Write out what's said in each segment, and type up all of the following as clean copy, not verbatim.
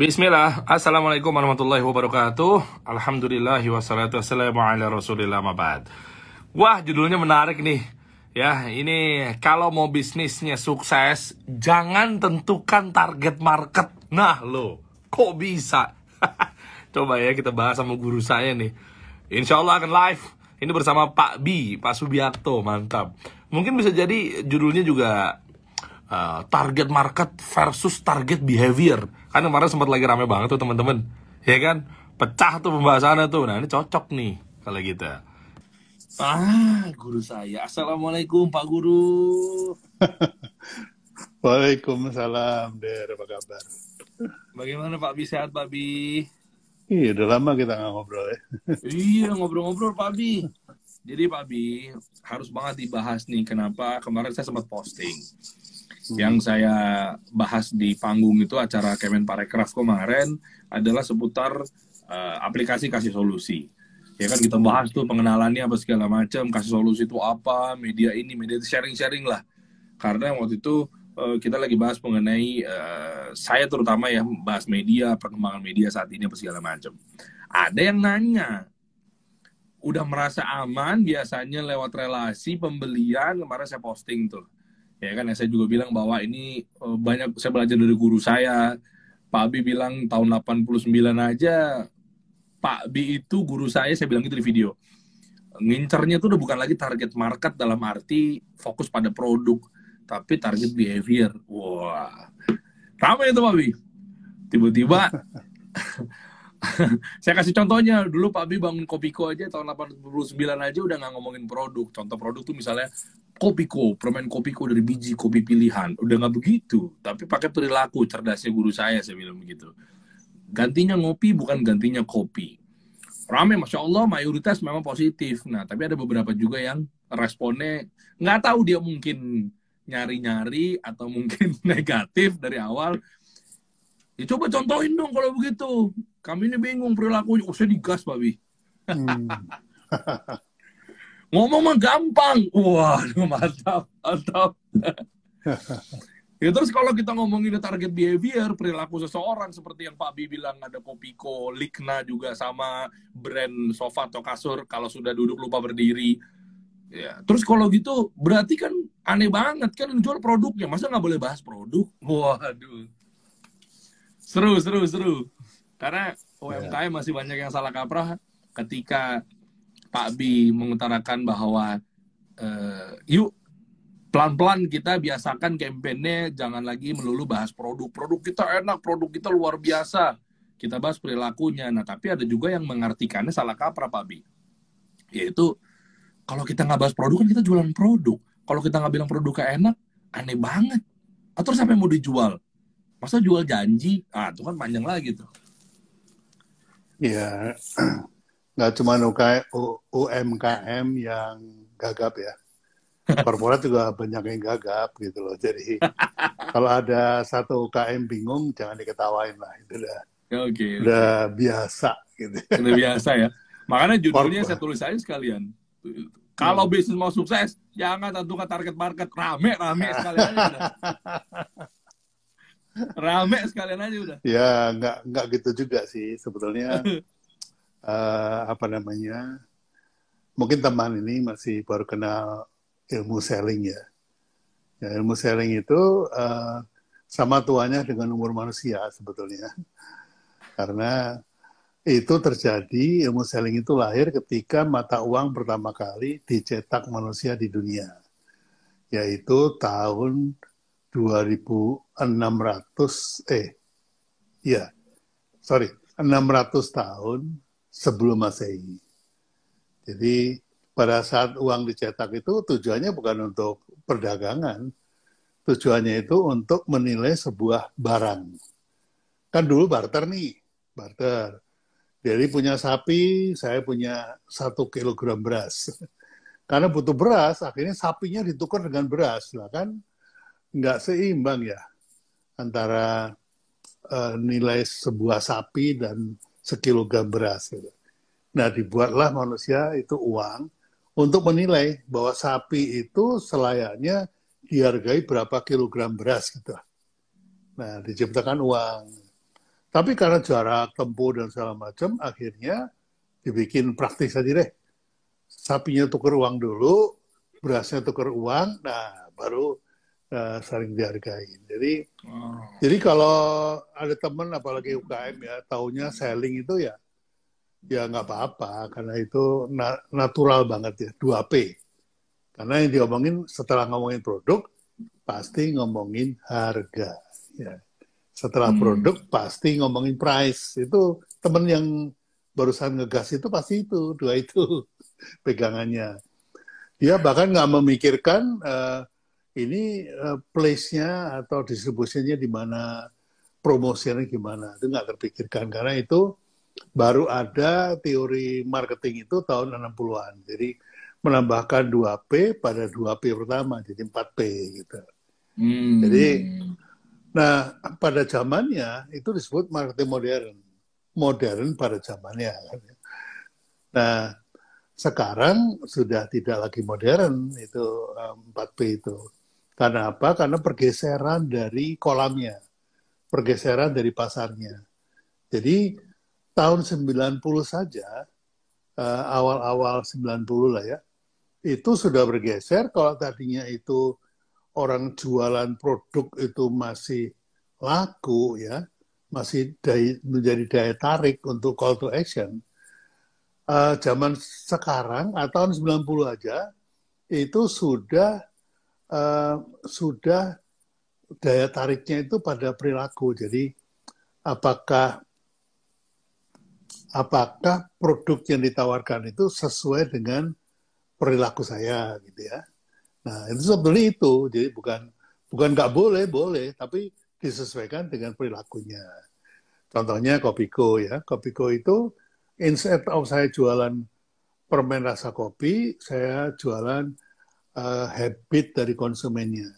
Bismillah, assalamualaikum warahmatullahi wabarakatuh. Alhamdulillah wassalatu wassalamu ala rasulillah, mabad. Wah, judulnya menarik nih. Ya, ini kalau mau bisnisnya sukses, jangan tentukan target market. Nah lo, kok bisa? Coba ya kita bahas sama guru saya nih. Insya Allah akan live. Ini bersama Pak B, Pak Subiato, mantap. Mungkin bisa jadi judulnya juga target market versus target behavior. Kan kemarin sempat lagi rame banget tuh teman-teman, ya kan? Pecah tuh pembahasannya tuh. Nah ini cocok nih kalau kita. Ah, guru saya. Assalamualaikum Pak Guru. Waalaikumsalam Der, apa kabar? Bagaimana Pak Bi, sehat Pak Bi? Iya, udah lama kita nggak ngobrol ya. Iya, ngobrol-ngobrol Pak Bi. Jadi Pak Bi, harus banget dibahas nih. Kenapa? Kemarin saya sempat posting. Yang saya bahas di panggung itu acara Kemenparekraf kemarin adalah seputar aplikasi kasih solusi. Ya kan kita bahas tuh pengenalannya apa segala macam, kasih solusi itu apa, media ini, media sharing-sharing lah. Karena waktu itu kita lagi bahas mengenai, saya terutama ya bahas media, perkembangan media saat ini apa segala macam. Ada yang nanya, udah merasa aman biasanya lewat relasi pembelian, kemarin saya posting tuh. Ya kan, saya juga bilang bahwa ini banyak saya belajar dari guru saya. Pak Abi bilang tahun 89 aja Pak Abi itu guru saya bilang gitu di video. Ngincernya tuh udah bukan lagi target market dalam arti fokus pada produk, tapi target behavior. Wah, ramai itu Pak Abi. Tiba-tiba saya kasih contohnya, dulu Pak Abi bangun Kopiko aja tahun 89 aja udah nggak ngomongin produk. Contoh produk tuh misalnya Kopiko, permen Kopiko dari biji, kopi pilihan. Udah nggak begitu, tapi pakai perilaku. Cerdasnya guru saya bilang begitu. Gantinya ngopi, bukan gantinya kopi. Rame, Masya Allah, mayoritas memang positif. Nah, tapi ada beberapa juga yang responnya nggak tahu, dia mungkin nyari-nyari atau mungkin negatif dari awal. Ya, coba contohin dong kalau begitu. Kami ini bingung perilakunya. Oh, saya digas, Pak Bi. Ngomong mah gampang. Wah, mantap, mantap. Ya terus kalau kita ngomongin target behavior, perilaku seseorang seperti yang Pak Bi bilang, ada Kopiko, Ligna juga sama, brand sofa atau kasur, kalau sudah duduk lupa berdiri. Ya, terus kalau gitu, berarti kan aneh banget, kan jual produknya. Masa nggak boleh bahas produk? Waduh. Seru, seru, seru. Karena UMKM masih banyak yang salah kaprah ketika Pak Bi mengutarakan bahwa yuk pelan-pelan kita biasakan kampanye, jangan lagi melulu bahas produk. Produk kita enak, produk kita luar biasa. Kita bahas perilakunya. Nah, tapi ada juga yang mengartikannya salah kaprah, Pak Bi. Yaitu, kalau kita nggak bahas produk, kan kita jualan produk. Kalau kita nggak bilang produknya enak, aneh banget. Atau sampai mau dijual. Masa jual janji? Ah, itu kan panjang lagi tuh. Iya. Nggak cuma UMKM yang gagap ya, korporat juga banyak yang gagap gitu loh. Jadi kalau ada satu UKM bingung, jangan diketawain lah, itu udah, okay, udah biasa gitu. Udah biasa ya, makanya judulnya saya tulis aja sekalian. Kalau bisnis mau sukses, jangan tentukan target market. Rame sekalian aja udah. Rame sekalian aja udah. Ya nggak gitu juga sih sebetulnya. Mungkin teman ini masih baru kenal ilmu selling ya. Ya ilmu selling itu sama tuanya dengan umur manusia sebetulnya. Karena itu terjadi, ilmu selling itu lahir ketika mata uang pertama kali dicetak manusia di dunia. Yaitu tahun 600 tahun sebelum Masehi. Jadi pada saat uang dicetak itu tujuannya bukan untuk perdagangan, tujuannya itu untuk menilai sebuah barang. Kan dulu barter nih, barter. Jadi punya sapi, saya punya 1 kilogram beras. Karena butuh beras, akhirnya sapinya ditukar dengan beras, lah kan nggak seimbang ya antara nilai sebuah sapi dan 1 kilogram beras. Nah, dibuatlah manusia itu uang untuk menilai bahwa sapi itu selayaknya dihargai berapa kilogram beras gitu. Nah, diciptakan uang. Tapi karena jarak tempuh dan segala macam, akhirnya dibikin praktis aja deh. Sapinya tuker uang dulu, berasnya tuker uang, nah baru saling dihargai. Jadi, jadi kalau ada teman, apalagi UKM ya, taunya selling itu ya, ya nggak apa-apa, karena itu natural banget ya, 2P. Karena yang diomongin setelah ngomongin produk, pasti ngomongin harga. Ya. Setelah produk, pasti ngomongin price. Itu temen yang barusan ngegas itu pasti itu. Dua itu pegangannya. Dia bahkan nggak memikirkan ini place-nya atau distribusinya di mana, promosinya gimana. Itu nggak terpikirkan. Karena itu baru ada teori marketing itu tahun 60-an. Jadi menambahkan 2P pada 2P pertama. Jadi 4P gitu. Jadi... Nah, pada zamannya itu disebut marketing modern. Modern pada zamannya. Nah, sekarang sudah tidak lagi modern, itu 4P itu. Karena apa? Karena pergeseran dari kolamnya. Pergeseran dari pasarnya. Jadi, tahun 90 saja, awal-awal 90 lah ya, itu sudah bergeser. Kalau tadinya itu orang jualan produk itu masih laku ya, masih menjadi daya tarik untuk call to action. Zaman sekarang atau tahun 90 aja itu sudah daya tariknya itu pada perilaku. Jadi apakah produk yang ditawarkan itu sesuai dengan perilaku saya gitu ya. Nah, itu sebetulnya itu. Jadi bukan nggak boleh, boleh, tapi disesuaikan dengan perilakunya. Contohnya Kopiko ya. Kopiko itu, instead of saya jualan permen rasa kopi, saya jualan habit dari konsumennya.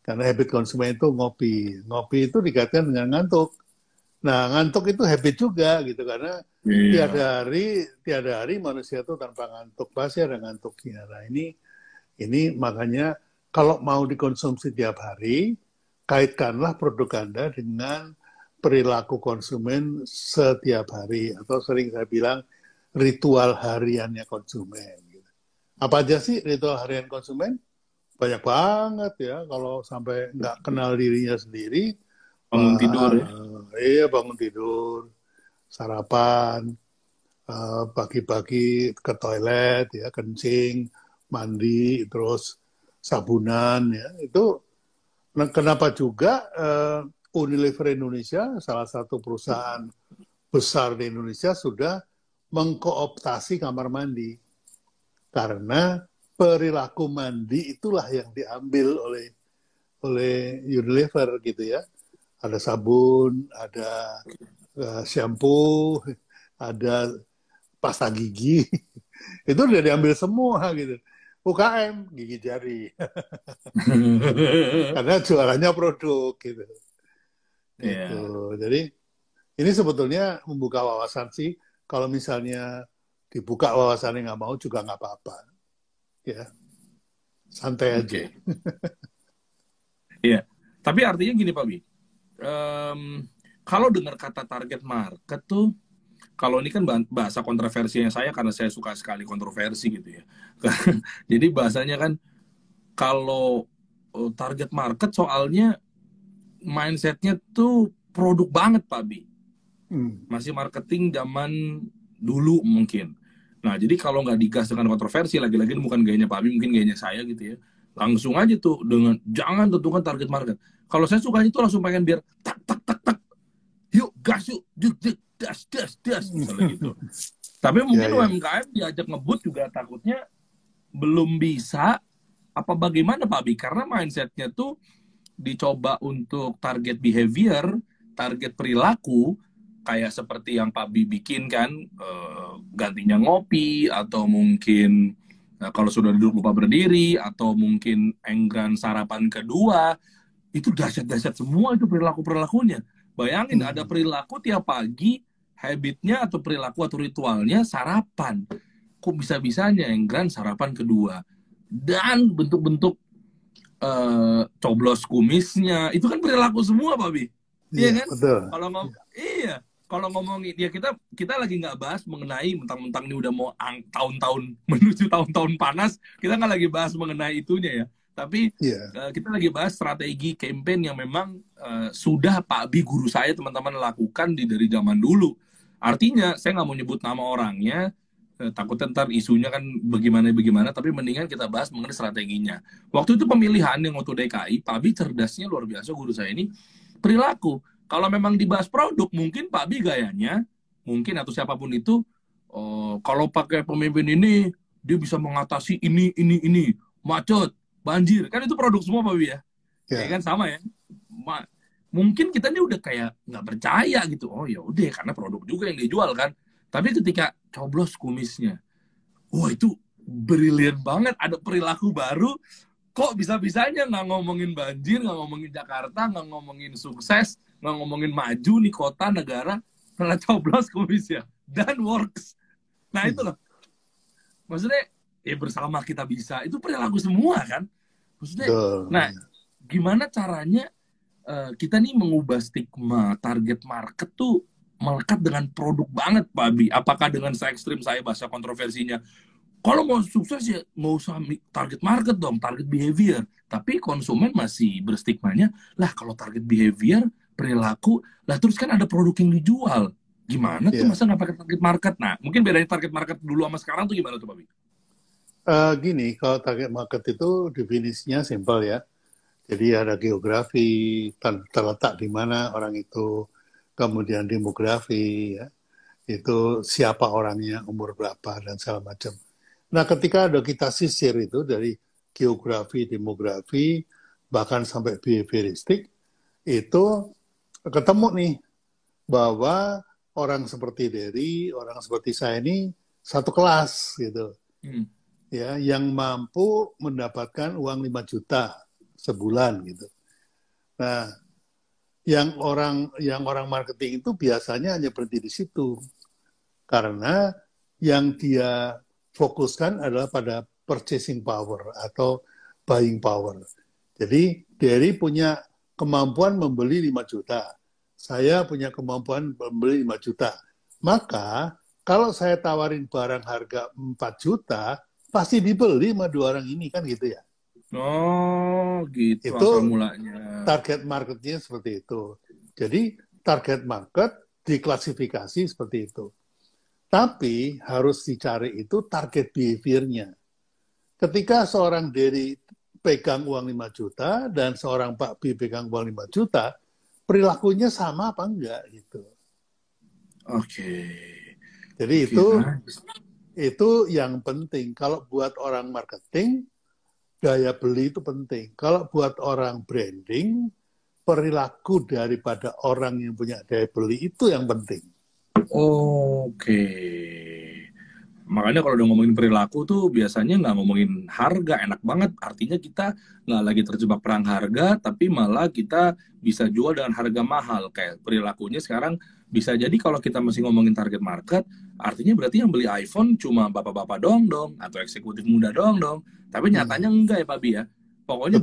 Karena habit konsumen itu ngopi. Ngopi itu dikaitkan dengan ngantuk. Nah, ngantuk itu habit juga gitu. Karena tiada hari manusia itu tanpa ngantuk. Pasti ada ngantuknya. Nah, Ini makanya kalau mau dikonsumsi tiap hari, kaitkanlah produk Anda dengan perilaku konsumen setiap hari. Atau sering saya bilang ritual hariannya konsumen. Apa aja sih ritual harian konsumen? Banyak banget ya. Kalau sampai nggak kenal dirinya sendiri. Bangun tidur ya? Iya, bangun tidur. Sarapan. Pagi-pagi ke toilet, ya kencing. Mandi, terus sabunan, ya itu. Nah, kenapa juga Unilever Indonesia, salah satu perusahaan besar di Indonesia, sudah mengkooptasi kamar mandi. Karena perilaku mandi itulah yang diambil oleh Unilever gitu ya. Ada sabun, ada shampoo, ada pasta gigi. Itu udah diambil semua gitu. UKM, gigi jari. Karena jualannya produk gitu. Yeah. Gitu. Jadi ini sebetulnya membuka wawasan sih. Kalau misalnya dibuka wawasannya nggak mau juga nggak apa-apa. Ya. Santai aja. Iya. Yeah. Tapi artinya gini Pak Bi. Kalau dengar kata target market tuh, kalau ini kan bahasa kontroversinya saya karena saya suka sekali kontroversi gitu ya. Jadi bahasanya kan kalau target market soalnya mindsetnya tuh produk banget Pak Bi. Masih marketing zaman dulu mungkin. Nah jadi kalau nggak digas dengan kontroversi, lagi-lagi bukan gayanya Pak Bi, mungkin gayanya saya gitu ya. Langsung aja tuh dengan jangan tentukan target market. Kalau saya sukanya itu langsung pengen biar tak tak tak tak. Yuk gas yuk. Das, misalnya gitu. Tapi mungkin UMKM diajak ngebut juga takutnya belum bisa, apa bagaimana Pak Bi? Karena mindsetnya tuh dicoba untuk target behavior, target perilaku, kayak seperti yang Pak Bi bikin kan, gantinya ngopi, atau mungkin kalau sudah duduk lupa berdiri, atau mungkin enggan sarapan kedua, itu dahsyat-dahsyat semua itu perilaku-perilakunya. Bayangin ada perilaku tiap pagi, habitnya atau perilaku atau ritualnya sarapan. Kok bisa-bisanya yang grand sarapan kedua. Dan bentuk-bentuk coblos kumisnya, itu kan perilaku semua Pak Bi. Iya kan? Betul. Kalau Iya, kalau ngomongin ya kita lagi nggak bahas mengenai mentang-mentang ini udah mau tahun-tahun menuju tahun-tahun panas, kita nggak lagi bahas mengenai itunya ya. Tapi kita lagi bahas strategi campaign yang memang sudah Pak Bi guru saya teman-teman lakukan dari zaman dulu. Artinya saya nggak mau nyebut nama orangnya, takutnya ntar isunya kan bagaimana-bagaimana. Tapi mendingan kita bahas mengenai strateginya. Waktu itu pemilihan yang waktu DKI, Pak Bi cerdasnya luar biasa guru saya ini perilaku. Kalau memang dibahas produk, mungkin Pak Bi gayanya, mungkin atau siapapun itu, kalau pakai pemimpin ini, dia bisa mengatasi ini, macet. Banjir, kan itu produk semua Pak Bi ya? Ya kan sama ya. Mungkin kita ini udah kayak nggak percaya gitu. Oh ya udah, karena produk juga yang dijual kan. Tapi ketika coblos kumisnya, wah itu brilian banget. Ada perilaku baru. Kok bisa-bisanya nggak ngomongin banjir, nggak ngomongin Jakarta, nggak ngomongin sukses, nggak ngomongin maju nih kota negara, karena coblos kumisnya. Dan works. Nah itu loh. Maksudnya bersama kita bisa, itu perilaku semua kan maksudnya. Nah gimana caranya kita nih mengubah stigma target market tuh melekat dengan produk banget Pak Bi? Apakah dengan se-ekstrim saya bahasa kontroversinya, kalau mau sukses ya nggak usah target market dong, target behavior. Tapi konsumen masih berstigmanya lah, kalau target behavior perilaku lah, terus kan ada produk yang dijual, gimana tuh masa nggak pakai target market? Nah mungkin bedanya target market dulu sama sekarang tuh gimana tuh Pak Bi? Gini, kalau target market itu definisinya simpel ya. Jadi ada geografi, terletak di mana orang itu, kemudian demografi, ya, itu siapa orangnya, umur berapa, dan segala macam. Nah, ketika ada kita sisir itu dari geografi, demografi, bahkan sampai behavioristik, itu ketemu nih bahwa orang seperti Dery, orang seperti saya ini satu kelas gitu. Ya, yang mampu mendapatkan uang 5 juta sebulan gitu. Nah, yang orang marketing itu biasanya hanya berhenti di situ. Karena yang dia fokuskan adalah pada purchasing power atau buying power. Jadi, Dery punya kemampuan membeli 5 juta. Saya punya kemampuan membeli 5 juta. Maka, kalau saya tawarin barang harga 4 juta, pasti dibeli sama dua orang ini kan gitu ya. Oh gitu itu mulanya. Target marketnya seperti itu. Jadi target market diklasifikasi seperti itu. Tapi harus dicari itu target behaviornya. Ketika seorang Dery pegang uang 5 juta dan seorang Pak B pegang uang 5 juta, perilakunya sama apa enggak gitu. Oke. Jadi itu itu yang penting. Kalau buat orang marketing, daya beli itu penting. Kalau buat orang branding, perilaku daripada orang yang punya daya beli itu yang penting. Oke. Makanya kalau udah ngomongin perilaku tuh biasanya nggak ngomongin harga, enak banget. Artinya kita nggak lagi terjebak perang harga, tapi malah kita bisa jual dengan harga mahal. Kayak perilakunya sekarang. Bisa jadi kalau kita masih ngomongin target market, artinya berarti yang beli iPhone cuma bapak-bapak dong, atau eksekutif muda dong. Tapi nyatanya enggak ya Pak Bi ya. Pokoknya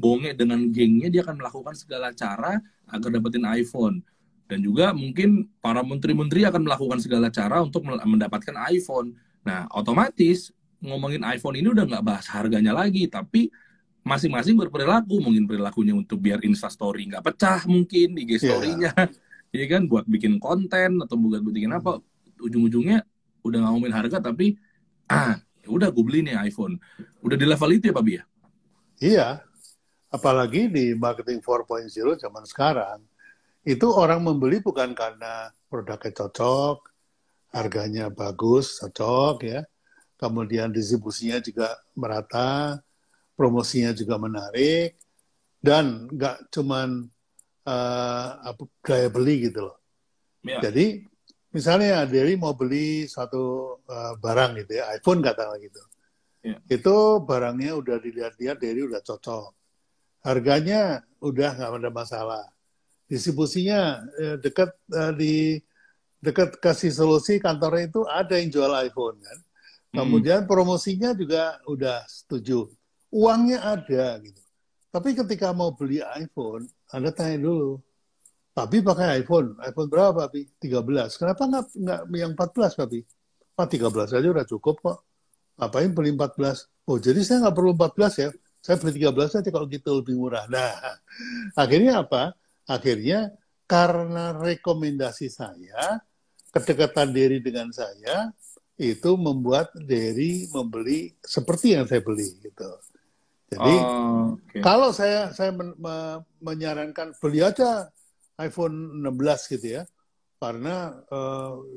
bonge dengan gengnya, dia akan melakukan segala cara agar dapetin iPhone. Dan juga mungkin para menteri-menteri akan melakukan segala cara untuk mendapatkan iPhone. Nah, otomatis ngomongin iPhone ini udah nggak bahas harganya lagi, tapi masing-masing berperilaku. Mungkin perilakunya untuk biar Instastory nggak pecah mungkin, IG story-nya. Iya kan, buat bikin konten atau buat bikin apa, ujung-ujungnya udah ngomongin harga tapi udah gue beli nih iPhone. Udah di level itu ya Pak Bi ya? Iya, apalagi di marketing 4.0 zaman sekarang, itu orang membeli bukan karena produknya cocok, harganya bagus, cocok ya, kemudian distribusinya juga merata, promosinya juga menarik, dan nggak cuman daya beli gitu loh. Ya. Jadi misalnya Dery mau beli satu barang gitu ya, iPhone katakanlah gitu. Ya. Itu barangnya udah dilihat-lihat, Dery udah cocok. Harganya udah nggak ada masalah. Distribusinya dekat kasih solusi kantornya itu ada yang jual iPhone kan. Kemudian promosinya juga udah setuju. Uangnya ada gitu. Tapi ketika mau beli iPhone, Anda tanya dulu, Papi pakai iPhone. iPhone berapa, Papi? 13. Kenapa nggak yang 14, Papi? Pak, 13 aja udah cukup kok. Ngapain beli 14? Oh, jadi saya nggak perlu 14 ya. Saya beli 13 aja kalau gitu lebih murah. Nah, akhirnya apa? Akhirnya karena rekomendasi saya, kedekatan Dery dengan saya, itu membuat Dery membeli seperti yang saya beli. Gitu. Jadi, kalau saya menyarankan beli aja iPhone 16 gitu ya, karena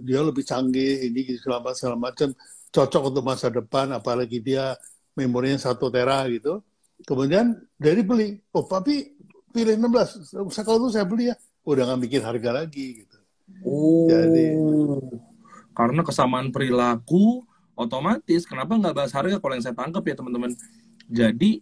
dia lebih canggih, ini segala macam, cocok untuk masa depan, apalagi dia memorinya 1 tera gitu. Kemudian dari beli, oh Papi pilih 16, kalau itu saya beli ya, udah nggak mikir harga lagi gitu. Oh, jadi karena kesamaan perilaku, otomatis, kenapa nggak bahas harga kalau yang saya tangkap ya teman-teman. Jadi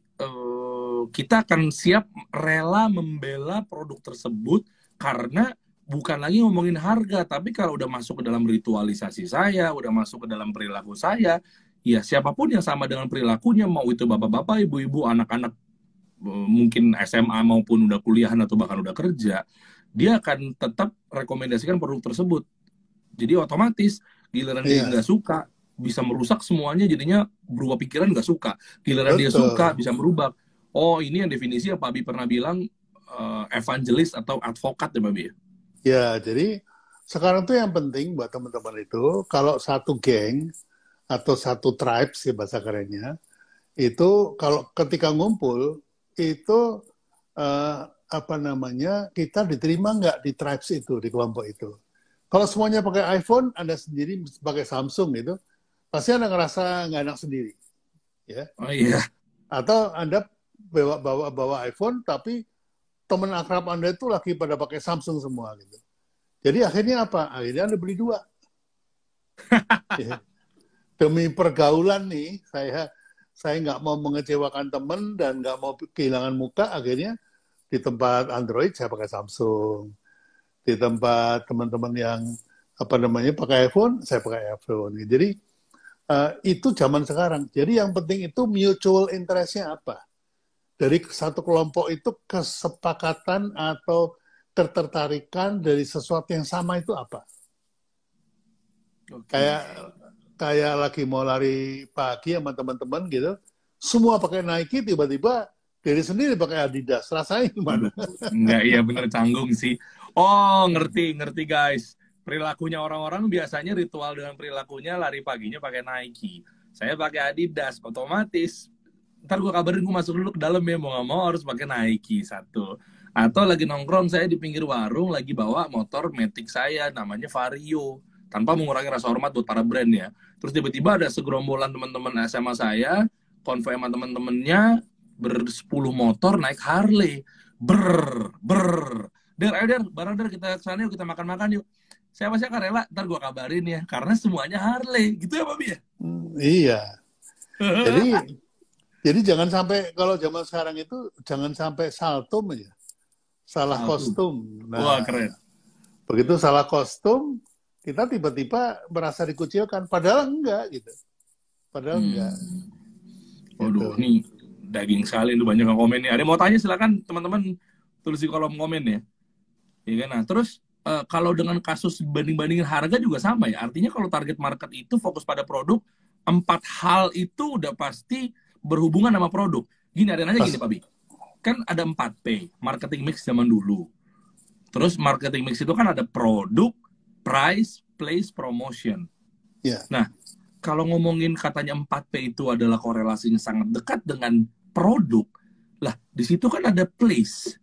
kita akan siap rela membela produk tersebut karena bukan lagi ngomongin harga, tapi kalau udah masuk ke dalam ritualisasi saya, udah masuk ke dalam perilaku saya, ya siapapun yang sama dengan perilakunya, mau itu bapak-bapak, ibu-ibu, anak-anak, mungkin SMA maupun udah kuliahan atau bahkan udah kerja, dia akan tetap rekomendasikan produk tersebut. Jadi otomatis, giliran dia nggak suka, bisa merusak semuanya, jadinya berubah pikiran nggak suka. Giliran dia suka, bisa merubah. Oh, ini yang definisi yang Pak Abi pernah bilang, evangelis atau advokat ya Pak Abi? Ya, jadi sekarang tuh yang penting buat teman-teman itu, kalau satu geng atau satu tribes ya bahasa kerennya, itu kalau ketika ngumpul, itu apa namanya, kita diterima nggak di tribes itu, di kelompok itu. Kalau semuanya pakai iPhone, Anda sendiri pakai Samsung gitu, pasti Anda ngerasa nggak enak sendiri. Ya. Oh iya. Atau Anda bawa iPhone, tapi teman akrab Anda itu lagi pada pakai Samsung semua gitu. Jadi akhirnya apa? Akhirnya Anda beli 2. Ya. Demi pergaulan nih, saya nggak mau mengecewakan teman dan nggak mau kehilangan muka. Akhirnya di tempat Android saya pakai Samsung, di tempat teman-teman yang apa namanya pakai iPhone, saya pakai iPhone. Jadi itu zaman sekarang. Jadi yang penting itu mutual interest-nya apa? Dari satu kelompok itu kesepakatan atau ketertarikan dari sesuatu yang sama itu apa? Kayak lagi mau lari pagi sama teman-teman gitu, semua pakai Nike, tiba-tiba diri sendiri pakai Adidas, rasanya gimana? Enggak, iya bener canggung sih. Oh, ngerti guys. Perilakunya orang-orang biasanya ritual dengan perilakunya lari paginya pakai Nike. Saya pakai Adidas, otomatis. Ntar gue kabarin, gue masuk dulu ke dalam ya, mau gak mau harus pakai Nike satu. Atau lagi nongkrong saya di pinggir warung, lagi bawa motor Matic saya, namanya Vario. Tanpa mengurangi rasa hormat buat para brand ya. Terus tiba-tiba ada segerombolan teman-teman SMA saya, konvoy sama teman-temannya, bersepuluh motor naik Harley. Der, barang kita kesana yuk, kita makan-makan yuk. Siapa sih akan rela, ntar gue kabarin ya. Karena semuanya Harley, gitu ya Pak Bia? Iya. Jadi jangan sampai, kalau zaman sekarang itu, jangan sampai saltum aja. Salah kostum. Wah, keren. Begitu salah kostum, kita tiba-tiba merasa dikucilkan. Padahal enggak, gitu. Padahal enggak. Waduh, gitu. Ini daging sekali, lu banyak yang komen nih. Ada yang mau tanya, silakan teman-teman tulis di kolom komen ya. Iya kan? Nah, terus, kalau dengan kasus banding-bandingin harga juga sama ya. Artinya kalau target market itu fokus pada produk, 4 hal itu udah pasti berhubungan sama produk. Gini, ada nanya gini Pak Bi, kan ada 4P marketing mix zaman dulu. Terus marketing mix itu kan ada produk, price, place, promotion. Yeah. Nah, kalau ngomongin katanya 4P itu adalah korelasinya sangat dekat dengan produk, lah di situ kan ada place,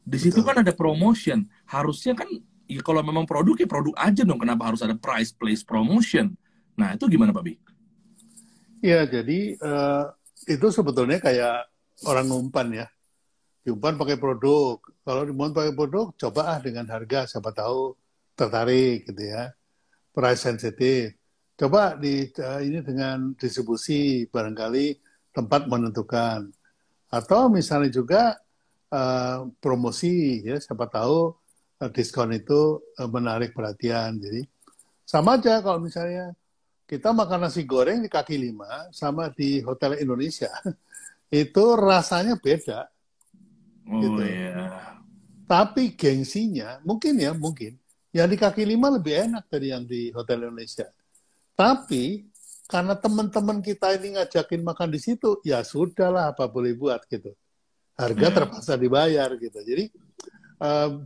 di situ kan ada promotion. Harusnya kan ya kalau memang produk ya produk aja dong. Kenapa harus ada price, place, promotion? Nah itu gimana Pak Bi? Ya jadi itu sebetulnya kayak orang umpan ya, diumpan pakai produk. Kalau diumpan pakai produk, coba dengan harga, siapa tahu tertarik gitu ya, price sensitive. Coba ini dengan distribusi, barangkali tempat menentukan. Atau misalnya juga promosi ya, siapa tahu diskon itu menarik perhatian. Jadi sama aja kalau misalnya kita makan nasi goreng di Kaki Lima sama di Hotel Indonesia, itu rasanya beda. Oh, gitu. Yeah. Tapi gengsinya, mungkin, yang di kaki lima lebih enak dari yang di Hotel Indonesia. Tapi, karena teman-teman kita ini ngajakin makan di situ, ya sudahlah, apa boleh buat, gitu. Harga terpaksa dibayar, gitu. Jadi,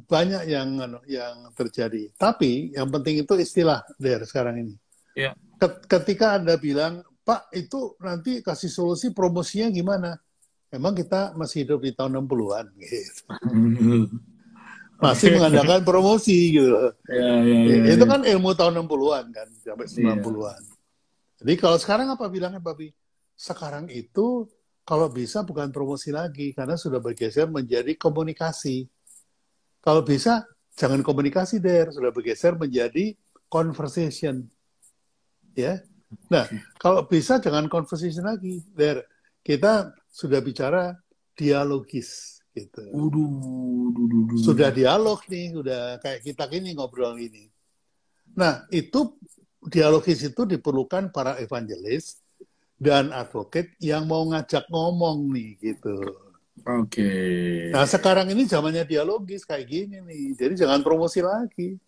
banyak yang terjadi. Tapi, yang penting itu istilah der sekarang ini. Yeah. Ketika Anda bilang, Pak, itu nanti kasih solusi promosinya gimana? Emang kita masih hidup di tahun 60-an, gitu. Masih mengadakan promosi, gitu. Ya, itu kan ilmu tahun 60-an, kan, sampai 90-an. Ya. Jadi kalau sekarang apa bilangnya, Babi? Sekarang itu, kalau bisa bukan promosi lagi, karena sudah bergeser menjadi komunikasi. Kalau bisa, jangan komunikasi, der. Sudah bergeser menjadi conversation. Ya. Nah, kalau bisa, jangan conversation lagi, der. Kita sudah bicara dialogis, gitu. Sudah dialog nih, sudah kayak kita gini ngobrol ini. Nah, itu dialogis itu diperlukan para evangelis dan advokat yang mau ngajak ngomong nih, gitu. Oke. Nah, sekarang ini zamannya dialogis kayak gini nih. Jadi jangan promosi lagi.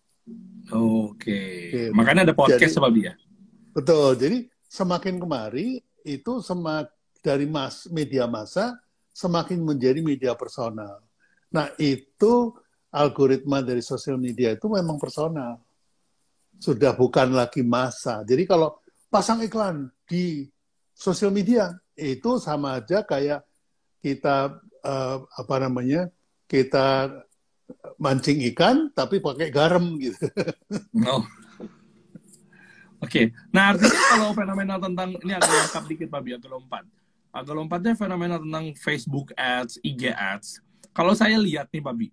Oke. Makanya ada podcast sebab dia. Betul. Jadi semakin kemari itu dari media massa semakin menjadi media personal. Nah, itu algoritma dari sosial media itu memang personal. Sudah bukan lagi massa. Jadi kalau pasang iklan di sosial media itu sama aja kayak kita kita mancing ikan tapi pakai garam, gitu. No. Oke. Nah, artinya kalau fenomena tentang ini agak lengkap dikit, Pak Bia, kelompat. Agak lompatnya fenomena tentang Facebook ads, IG ads. Kalau saya lihat nih, Pak Abi,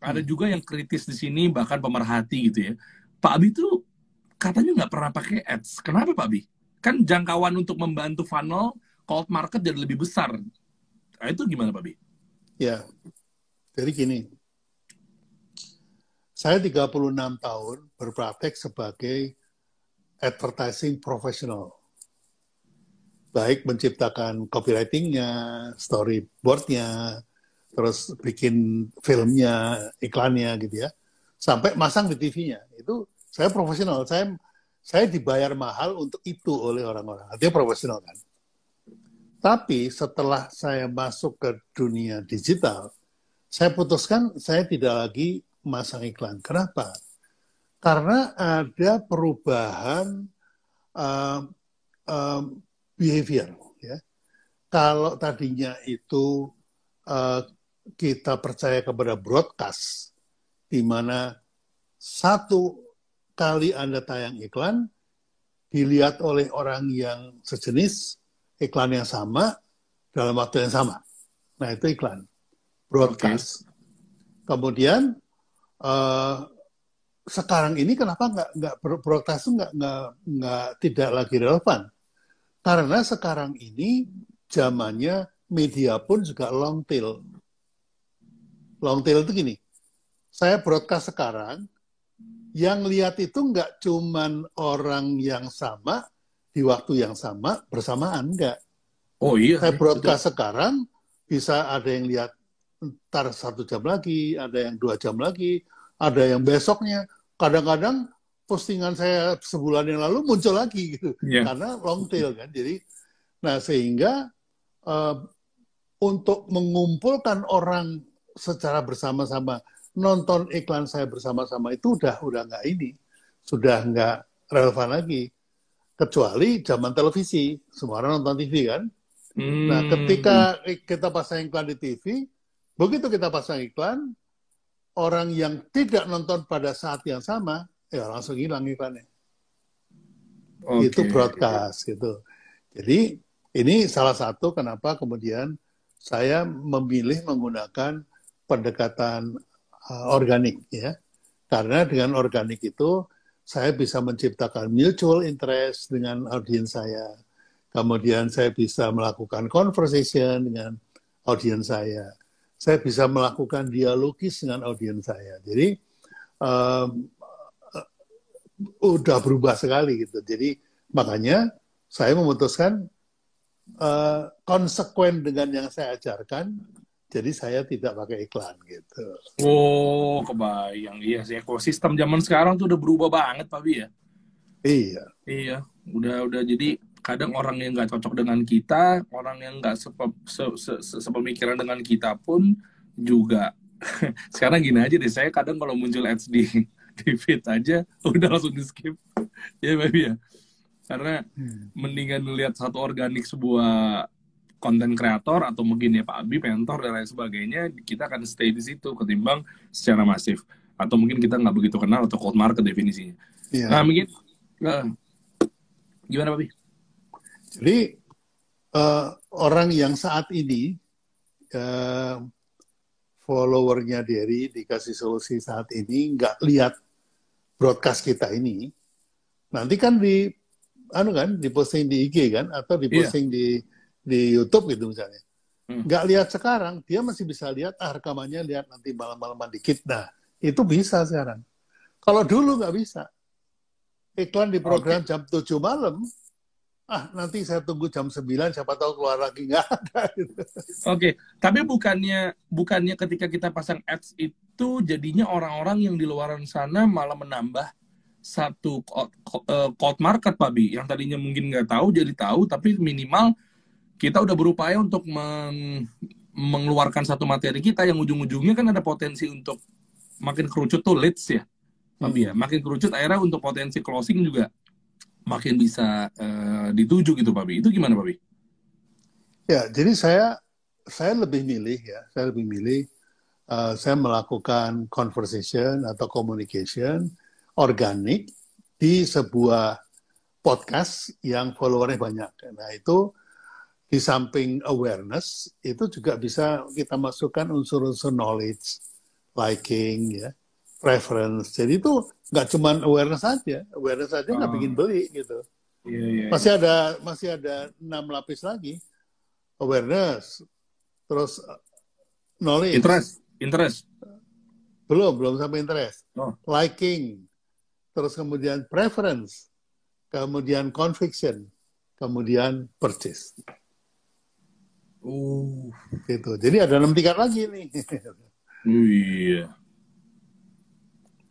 ada juga yang kritis di sini, bahkan pemerhati, gitu ya. Pak Abi tuh katanya nggak pernah pakai ads. Kenapa, Pak Abi? Kan jangkauan untuk membantu funnel cold market jadi lebih besar. Nah, itu gimana, Pak Abi? Ya, jadi gini. Saya 36 tahun berpraktek sebagai advertising professional. Baik menciptakan copywriting-nya, storyboard-nya, terus bikin filmnya, iklannya, gitu ya. Sampai masang di TV-nya. Itu saya profesional. Saya dibayar mahal untuk itu oleh orang-orang. Artinya profesional, kan. Tapi setelah saya masuk ke dunia digital, saya putuskan saya tidak lagi masang iklan. Kenapa? Karena ada perubahan behavior, ya. Kalau tadinya itu kita percaya kepada broadcast, di mana satu kali Anda tayang iklan, dilihat oleh orang yang sejenis, iklan yang sama, dalam waktu yang sama. Nah, itu iklan. Broadcast. Okay. Kemudian, sekarang ini kenapa nggak broadcast itu tidak lagi relevan? Karena sekarang ini zamannya media pun juga long tail. Long tail itu gini, saya broadcast sekarang, yang lihat itu nggak cuman orang yang sama, di waktu yang sama, bersamaan, nggak. Oh iya. Saya broadcast sekarang, bisa ada yang lihat ntar 1 jam lagi, ada yang 2 jam lagi, ada yang besoknya. Kadang-kadang postingan saya sebulan yang lalu muncul lagi, gitu. Yeah. Karena long tail, kan. Jadi, nah, sehingga untuk mengumpulkan orang secara bersama-sama nonton iklan saya bersama-sama itu udah nggak ini, sudah nggak relevan lagi. Kecuali zaman televisi, semua orang nonton TV, kan. Nah, ketika kita pasang iklan di TV, begitu kita pasang iklan, orang yang tidak nonton pada saat yang sama, ya langsung hilang iklannya. Okay. Itu broadcast, gitu. Jadi ini salah satu kenapa kemudian saya memilih menggunakan pendekatan organik, ya. Karena dengan organik itu saya bisa menciptakan mutual interest dengan audiens saya. Kemudian saya bisa melakukan conversation dengan audiens saya. Saya bisa melakukan dialogis dengan audiens saya. Jadi udah berubah sekali, gitu. Jadi makanya saya memutuskan konsekuen dengan yang saya ajarkan, Jadi saya tidak pakai iklan gitu. Oh, kebayang. Iya sih, ekosistem zaman sekarang tuh udah berubah banget, Pak Bi ya. Iya. Iya, udah jadi kadang orang yang nggak cocok dengan kita, orang yang nggak sepemikiran dengan kita pun juga. Sekarang gini aja deh, saya kadang kalau muncul ads di feed aja udah langsung di skip. Ya, Pak Bi ya. Karena mendingan lihat satu organik sebuah konten kreator atau mungkin ya Pak Abi, mentor dan lain sebagainya, kita akan stay di situ ketimbang secara masif atau mungkin kita nggak begitu kenal atau cold market definisinya. Yeah. Nah mungkin gimana Pak Abi? Jadi orang yang saat ini followernya dari dikasih solusi saat ini nggak lihat broadcast kita ini, nanti kan di diposting di IG kan atau diposting di YouTube gitu misalnya, nggak lihat sekarang, dia masih bisa lihat rekamannya, lihat nanti malam-malaman dikit. Nah, itu bisa sekarang. Kalau dulu nggak bisa. Iklan di program jam 7 malam, nanti saya tunggu jam 9, siapa tahu keluar lagi, nggak ada. Gitu. Oke, tapi bukannya ketika kita pasang ads itu jadinya orang-orang yang di luaran sana malah menambah satu cold market, Pak Bi, yang tadinya mungkin nggak tahu jadi tahu, tapi minimal kita udah berupaya untuk mengeluarkan satu materi kita yang ujung-ujungnya kan ada potensi untuk makin kerucut tuh leads ya, Pak Bi ya. Makin kerucut akhirnya untuk potensi closing juga makin bisa dituju gitu, Pak Bi. Itu gimana, Pak Bi? Ya, jadi saya lebih milih saya melakukan conversation atau communication organik di sebuah podcast yang followernya banyak. Nah, itu di samping awareness, itu juga bisa kita masukkan unsur-unsur knowledge, liking, ya, preference. Jadi itu nggak cuma awareness saja nggak bikin beli gitu. Yeah. Masih ada 6 lapis lagi, awareness, terus knowledge, interest. Belum sampai interest, liking, terus kemudian preference, kemudian conviction, kemudian purchase. Gitu. Jadi ada 6 tingkat lagi nih. Iya.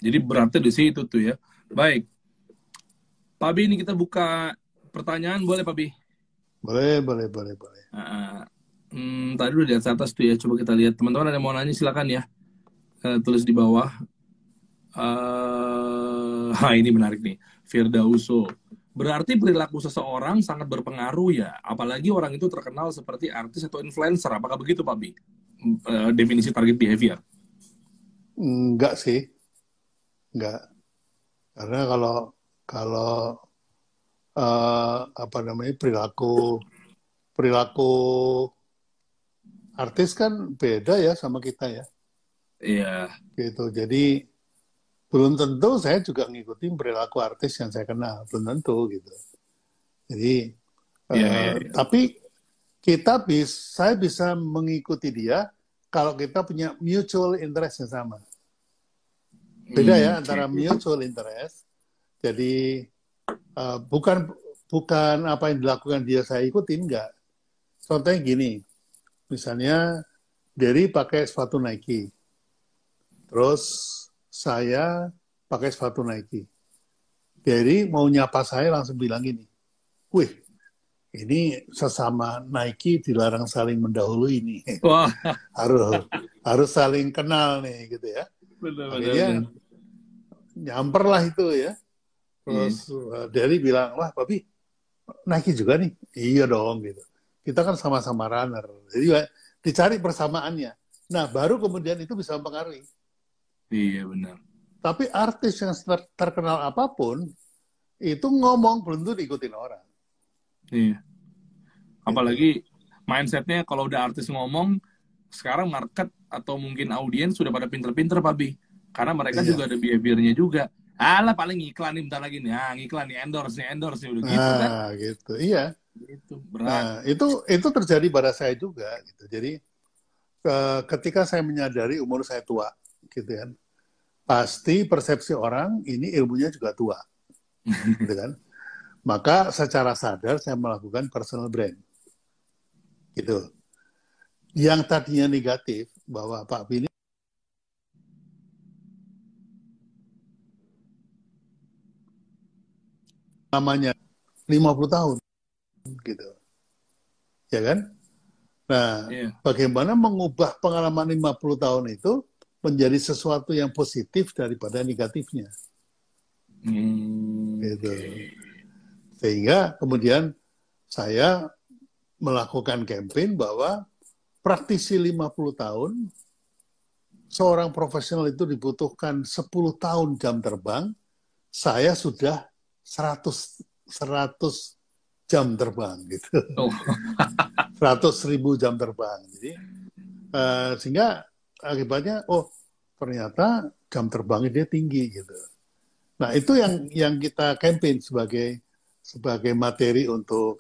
Jadi beratnya di situ tuh ya. Baik. Pak Bi, ini kita buka pertanyaan, boleh Pak Bi? Boleh. Tadi udah di atas tuh ya. Coba kita lihat. Teman-teman ada yang mau nanya silakan ya. Tulis di bawah. Ini menarik nih. Firdauso. Berarti perilaku seseorang sangat berpengaruh ya, apalagi orang itu terkenal seperti artis atau influencer. Apakah begitu, Pak Bi? Definisi target behavior? Enggak sih. Enggak. Karena kalau perilaku artis kan beda ya sama kita ya. Iya. Gitu. Jadi belum tentu saya juga ngikutin perilaku artis yang saya kenal, belum tentu gitu. Jadi, tapi saya bisa mengikuti dia kalau kita punya mutual interest yang sama. Beda ya antara mutual interest. Jadi bukan apa yang dilakukan dia saya ikutin, enggak. Contohnya gini, misalnya Derry pakai sepatu Nike, terus saya pakai sepatu Nike. Derry mau nyapa saya langsung bilang gini, wih, ini sesama Nike dilarang saling mendahului ini. Wah. harus saling kenal nih, gitu ya. Benar. Nyamper lah itu ya. Terus Derry bilang, wah Papi, Nike juga nih. Iya dong, gitu. Kita kan sama-sama runner. Jadi dicari persamaannya. Nah, baru kemudian itu bisa mempengaruhi. Iya benar. Tapi artis yang terkenal apapun itu ngomong belum tentu diikutin orang. Iya. Apalagi mindsetnya kalau udah artis ngomong, sekarang market atau mungkin audiens sudah pada pinter-pinter Pak Bi, karena mereka juga ada behaviornya juga. Alah paling iklan nih bentar lagi nih, iklan nih endorse nih udah gitu kan. Gitu. Iya. Itu berat. Nah, itu terjadi pada saya juga gitu. Jadi ketika saya menyadari umur saya tua gitu kan. Pasti persepsi orang ini ilmunya juga tua. Gitu kan? Maka secara sadar saya melakukan personal brand. Gitu. yang tadinya negatif bahwa Pak Bini namanya 50 tahun gitu. Ya kan? Nah, bagaimana mengubah pengalaman 50 tahun itu menjadi sesuatu yang positif daripada negatifnya. Gitu. Sehingga kemudian saya melakukan campaign bahwa praktisi 50 tahun, seorang profesional itu dibutuhkan 10 tahun jam terbang, saya sudah 100 jam terbang gitu. 100.000 jam terbang. Jadi sehingga akibatnya ternyata jam terbangnya dia tinggi gitu. Nah, itu yang kita campaign sebagai materi untuk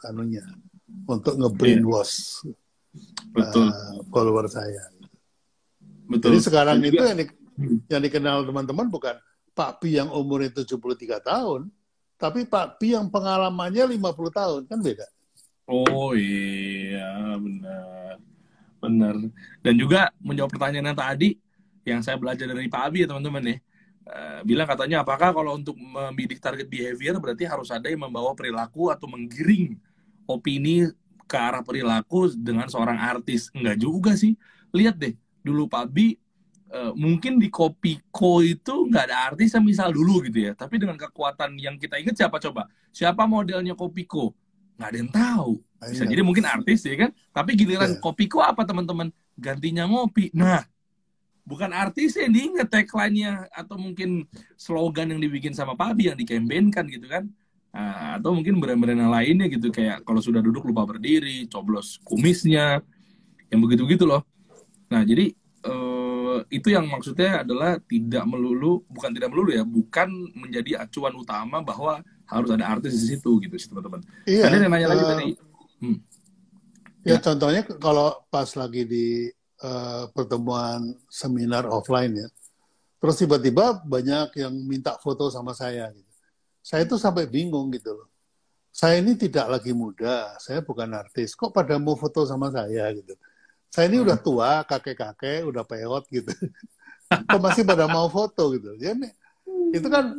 untuk nge-brainwash follower saya. Betul. Jadi sekarang itu yang dikenal teman-teman bukan Pak Pi yang umurnya 73 tahun, tapi Pak Pi yang pengalamannya 50 tahun, kan beda. Oh iya, benar. Dan juga menjawab pertanyaan yang tadi, yang saya belajar dari Pak Abi ya teman-teman ya, bilang katanya apakah kalau untuk membidik target behavior berarti harus ada yang membawa perilaku atau menggiring opini ke arah perilaku dengan seorang artis. Enggak juga sih. Lihat deh, dulu Pak Abi, mungkin di Kopiko itu nggak ada artis yang misal dulu gitu ya, tapi dengan kekuatan yang kita ingat siapa coba? Siapa modelnya Kopiko? Nggak ada yang tahu. Bisa jadi mungkin artis ya kan? Tapi giliran Kopiko apa teman-teman? Gantinya ngopi. Nah, bukan artis yang diingat tagline-nya atau mungkin slogan yang dibikin sama Pak Abi yang dikembenkan gitu kan? Atau mungkin brand-brand yang lainnya gitu kayak kalau sudah duduk lupa berdiri, coblos kumisnya, yang begitu-begitu loh. Nah, jadi itu yang maksudnya adalah bukan menjadi acuan utama bahwa harus ada artis di situ gitu sih teman-teman. Iya. Ada yang nanya lagi tadi. Ya contohnya kalau pas lagi di pertemuan seminar offline ya, terus tiba-tiba banyak yang minta foto sama saya. Gitu. Saya itu sampai bingung gitu loh. Saya ini tidak lagi muda, saya bukan artis. Kok pada mau foto sama saya gitu? Saya ini udah tua, kakek-kakek, udah peot gitu. Kok masih pada mau foto gitu. Jadi, itu kan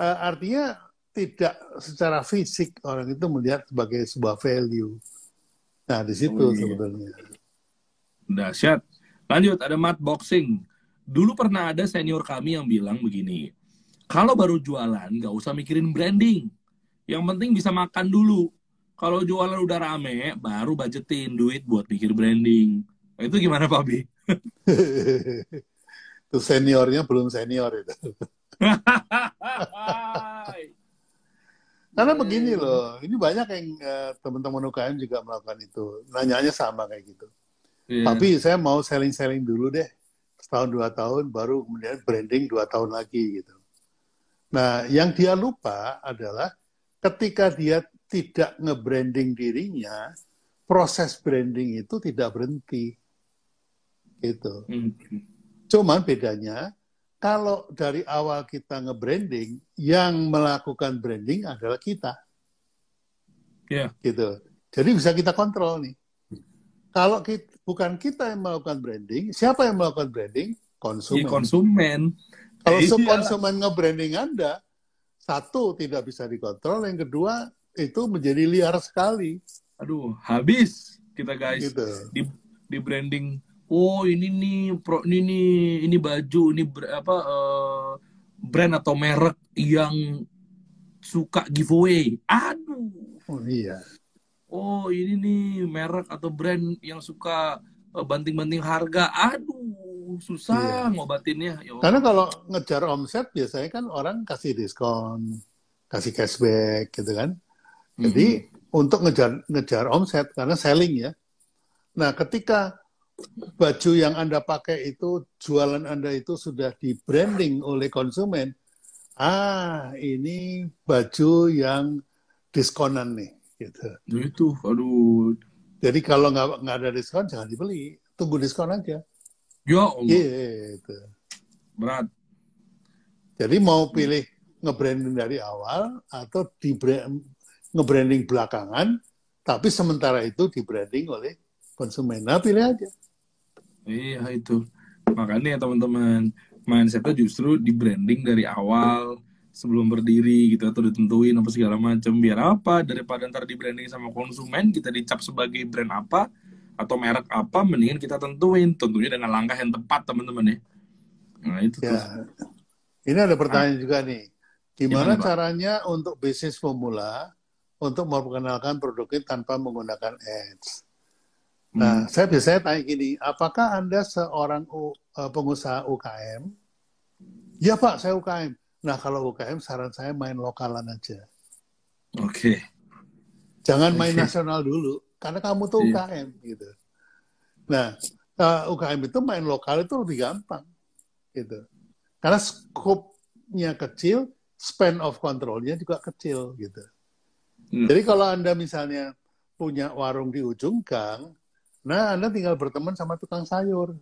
artinya tidak secara fisik orang itu melihat sebagai sebuah value. Nah, di situ sebetulnya. Dahsyat. Lanjut, ada mat boxing. Dulu pernah ada senior kami yang bilang begini, kalau baru jualan, nggak usah mikirin branding. Yang penting bisa makan dulu. Kalau jualan udah rame, baru budgetin duit buat pikir branding. Itu gimana, Pak Bi? Itu seniornya belum senior itu. Karena begini loh, ini banyak yang teman-teman UKM juga melakukan itu. Nanyanya sama kayak gitu. Yeah. Tapi saya mau selling-selling dulu deh. Setahun, 2 tahun, baru kemudian branding 2 tahun lagi gitu. Nah, yang dia lupa adalah ketika dia tidak nge-branding dirinya, proses branding itu tidak berhenti. Gitu. Cuman bedanya, kalau dari awal kita nge-branding, yang melakukan branding adalah kita. Gitu. Jadi bisa kita kontrol nih. Kalau bukan kita yang melakukan branding, siapa yang melakukan branding? Konsumen. Ya, konsumen. Kalau konsumen nge-branding Anda, satu, tidak bisa dikontrol. Yang kedua, itu menjadi liar sekali. Aduh, habis kita guys gitu. Di branding. Oh, ini nih pro, ini baju, ini brand atau merek yang suka giveaway. Aduh. Oh iya. Oh, ini nih merek atau brand yang suka banting-banting harga. Aduh, susah ngobatinnya. Ya, karena kalau ngejar omset biasanya kan orang kasih diskon, kasih cashback gitu kan. Jadi untuk ngejar omset karena selling ya. Nah, ketika baju yang Anda pakai itu jualan Anda itu sudah di branding oleh konsumen. Ah, ini baju yang diskonan nih gitu. Itu aduh. Jadi kalau nggak ada diskon jangan dibeli, tunggu diskon aja. Yo. Gitu. Berat. Jadi mau pilih nge-branding dari awal atau di nge-branding belakangan, tapi sementara itu di branding oleh konsumen. Nah, pilih aja. Iya itu. Makanya teman-teman, mindsetnya justru di branding dari awal sebelum berdiri gitu, atau ditentuin apa segala macam. Biar apa, daripada ntar di branding sama konsumen, kita dicap sebagai brand apa atau merek apa, mendingan kita tentuin, tentunya dengan langkah yang tepat teman-teman ya. Nah itu ya. Tuh. Ini ada pertanyaan juga nih, gimana caranya Pak? Untuk bisnis pemula untuk memperkenalkan produknya tanpa menggunakan ads? Nah saya biasanya tanya gini, apakah Anda seorang pengusaha UKM? Ya Pak, saya UKM. Nah, kalau UKM, saran saya main lokalan aja. Oke. Okay. Jangan main nasional dulu, karena kamu tuh UKM, gitu. Nah, UKM itu main lokal itu lebih gampang, gitu. Karena scope-nya kecil, span of control-nya juga kecil, gitu. Hmm. Jadi kalau Anda misalnya punya warung di ujung gang, nah Anda tinggal berteman sama tukang sayur.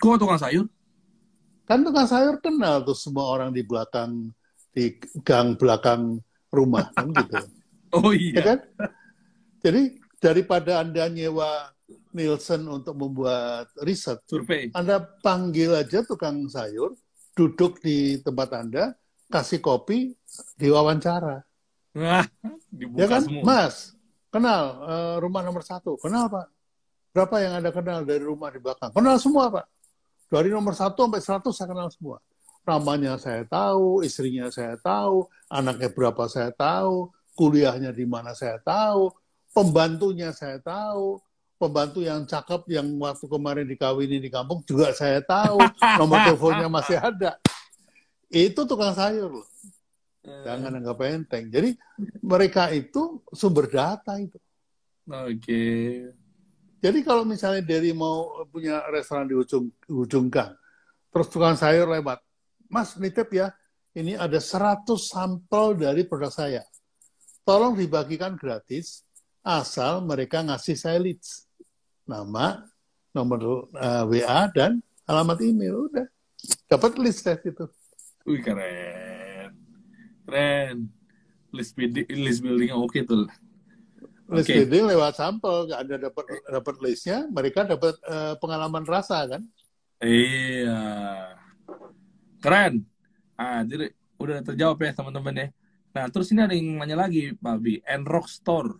Kok tukang sayur? Kan tukang sayur kenal tuh semua orang di belakang, di gang belakang rumah, kan gitu. Oh iya. Ya kan? Jadi daripada Anda nyewa Nielsen untuk membuat riset, survei, Anda panggil aja tukang sayur, duduk di tempat Anda, kasih kopi, diwawancara. Nah, dibuka ya kan? Semua. Mas, kenal rumah nomor 1. Kenal Pak. Berapa yang Anda kenal dari rumah di belakang? Kenal semua Pak. Dari nomor 1 sampai 100 saya kenal semua. Namanya saya tahu, istrinya saya tahu, anaknya berapa saya tahu, kuliahnya di mana saya tahu, pembantunya saya tahu, pembantu yang cakep yang waktu kemarin dikawinin di kampung juga saya tahu, nomor teleponnya masih ada. Itu tukang sayur loh. Jangan anggap enteng. Jadi mereka itu sumber data itu. Oke. Jadi kalau misalnya dari mau punya restoran di ujung gang, terus tukang sayur lewat, Mas nitip ya, ini ada 100 sampel dari produk saya. Tolong dibagikan gratis, asal mereka ngasih saya leads. Nama, nomor WA, dan alamat email. Udah, dapat list deh itu. Wih keren. Keren. List building-nya oke tuh. List building lewat sampel, nggak ada dapat listnya, mereka dapat pengalaman rasa kan? Iya, keren. Jadi udah terjawab ya teman-teman ya. Nah terus ini ada yang nanya lagi, Pak Bi, Enrock Store.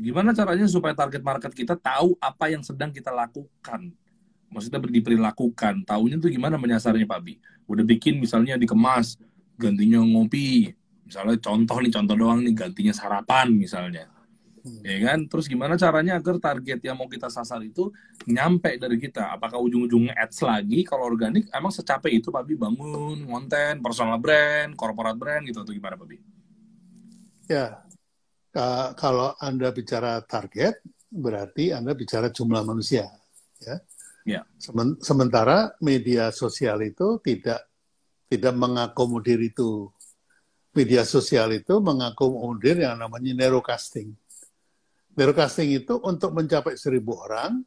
Gimana caranya supaya target market kita tahu apa yang sedang kita lakukan? Maksudnya diperilakukan. Tahunya tuh gimana menyasarnya Pak Bi? Udah bikin misalnya dikemas, gantinya ngopi. Misalnya contoh doang nih, gantinya sarapan misalnya. Ya kan? Terus gimana caranya agar target yang mau kita sasar itu nyampe dari kita? Apakah ujung-ujungnya ads lagi? Kalau organik, emang secapek itu Pak Bi bangun konten, personal brand, corporate brand gitu atau gimana Pak Bi? Ya, kalau Anda bicara target, berarti Anda bicara jumlah manusia. Ya. Ya. Sementara media sosial itu tidak mengakomodir itu. Media sosial itu mengakomodir yang namanya narrowcasting. Narrowcasting itu untuk mencapai 1.000 orang,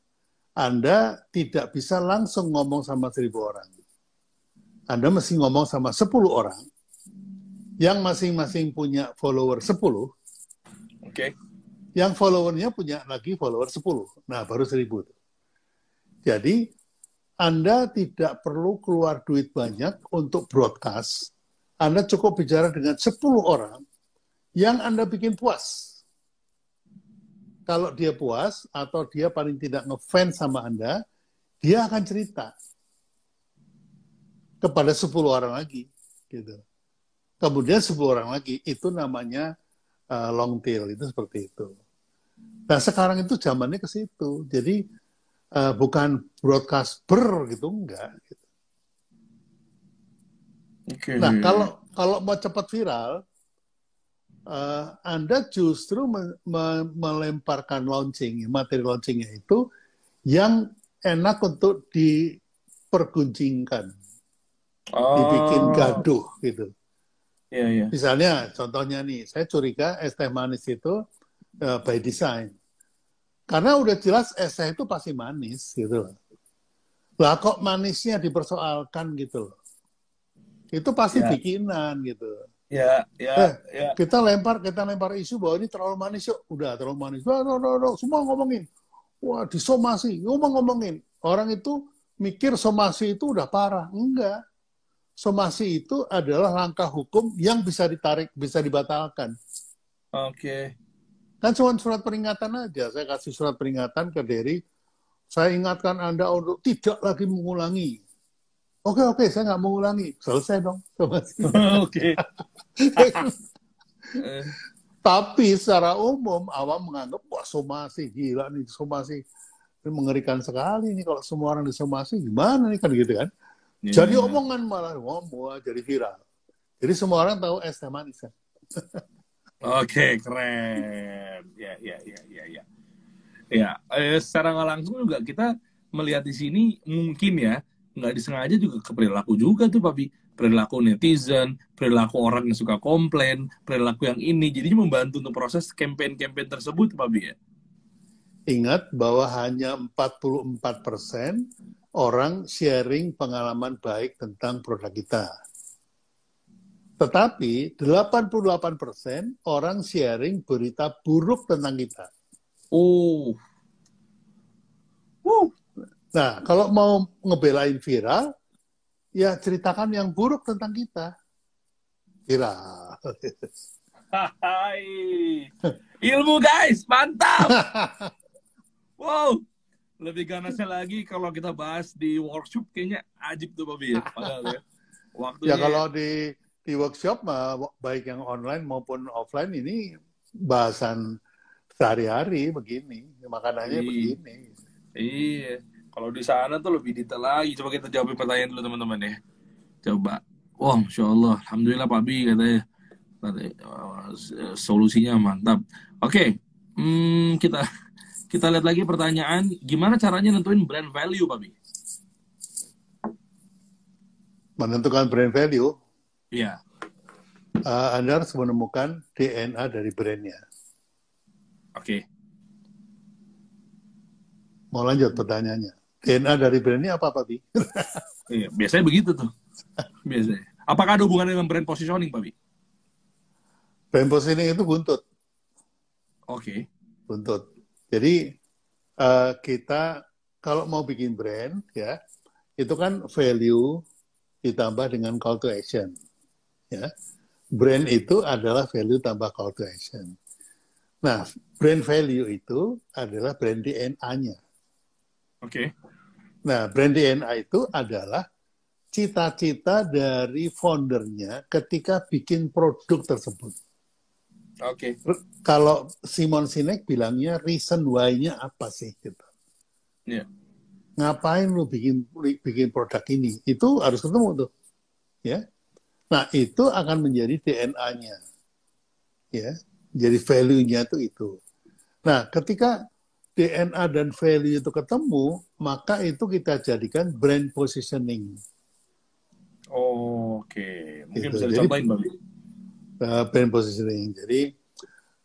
Anda tidak bisa langsung ngomong sama 1.000 orang. Anda mesti ngomong sama 10 orang, yang masing-masing punya follower 10, okay. Yang followernya punya lagi follower 10, nah baru 1.000. Jadi, Anda tidak perlu keluar duit banyak untuk broadcast, Anda cukup bicara dengan 10 orang yang Anda bikin puas. Kalau dia puas atau dia paling tidak ngefans sama Anda, dia akan cerita kepada 10 orang lagi, gitu. Kemudian 10 orang lagi, itu namanya long tail, itu seperti itu. Nah sekarang itu zamannya ke situ, jadi bukan broadcast gitu, enggak. Gitu. Okay. Nah kalau mau cepat viral. Anda justru melemparkan launching, materi launchingnya itu yang enak untuk diperguncingkan, dibikin gaduh gitu. Yeah. Misalnya, contohnya nih, saya curiga es teh manis itu by design, karena udah jelas es teh itu pasti manis gitu. Lah kok manisnya dipersoalkan gitu loh? Itu pasti bikinan gitu. Ya. Kita lempar isu bahwa ini terlalu manis yuk, udah terlalu manis. Semua ngomongin. Wah, disomasi, ngomongin. Orang itu mikir somasi itu udah parah. Enggak. Somasi itu adalah langkah hukum yang bisa ditarik, bisa dibatalkan. Oke. Okay. Kan cuma surat peringatan aja. Saya kasih surat peringatan ke Dery. Saya ingatkan Anda untuk tidak lagi mengulangi. Oke, saya nggak mengulangi. Selesai dong. Somasi. Oke. Tapi secara umum awam menganggap, wah somasi gila nih, somasi ini mengerikan sekali nih, kalau semua orang disomasi gimana nih, kan gitu kan. Yeah. Jadi omongan malah ngomong, jadi viral. Jadi semua orang tahu es teh manis kan. Oke, keren. Ya. Ya, secara nggak langsung juga kita melihat di sini mungkin ya, nggak disengaja juga keperilaku juga tuh, Papi. Perilaku netizen, perilaku orang yang suka komplain, perilaku yang ini. Jadi membantu untuk proses kampanye-kampanye tersebut, Pak Bi, ya? Ingat bahwa hanya 44% orang sharing pengalaman baik tentang produk kita. Tetapi 88% orang sharing berita buruk tentang kita. Oh. Nah, kalau mau ngebelain viral, ya ceritakan yang buruk tentang kita. Viral. Hai. Ilmu guys, mantap. Wow. Lebih ganasnya lagi kalau kita bahas di workshop kayaknya ajib tuh, Babi. Ya. Padahal ya. Waktunya... Ya kalau di workshop baik yang online maupun offline ini bahasan sehari-hari begini, makanannya begini. Iya. Kalau di sana tuh lebih detail lagi. Coba kita jawabin pertanyaan dulu teman-teman ya. Coba. Wah, Masya Allah. Alhamdulillah Pak Bi katanya. Solusinya mantap. Oke. Kita lihat lagi pertanyaan. Gimana caranya nentuin brand value, Pak Bi? Menentukan brand value? Iya. Anda harus menemukan DNA dari brandnya. Oke. Mau lanjut pertanyaannya. DNA dari brand ini apa, Pak Bi? Iya, biasanya begitu tuh. Biasanya. Apakah ada hubungannya dengan brand positioning, Pak Bi? Brand positioning itu buntut. Oke. Okay. Buntut. Jadi, kita kalau mau bikin brand, ya, itu kan value ditambah dengan call to action. Ya. Brand itu adalah value tambah call to action. Nah, brand value itu adalah brand DNA-nya. Oke. Okay. Nah, brand DNA itu adalah cita-cita dari foundernya ketika bikin produk tersebut. Oke. Okay. Kalau Simon Sinek bilangnya reason why-nya apa sih gitu. Iya. Yeah. Ngapain lu bikin produk ini? Itu harus ketemu tuh. Ya. Nah, itu akan menjadi DNA-nya. Ya. Jadi value-nya tuh itu. Nah, ketika DNA dan value itu ketemu, maka itu kita jadikan brand positioning. Oh, oke. Mungkin gitu. Bisa dicontohin, Bang. Brand positioning. Jadi,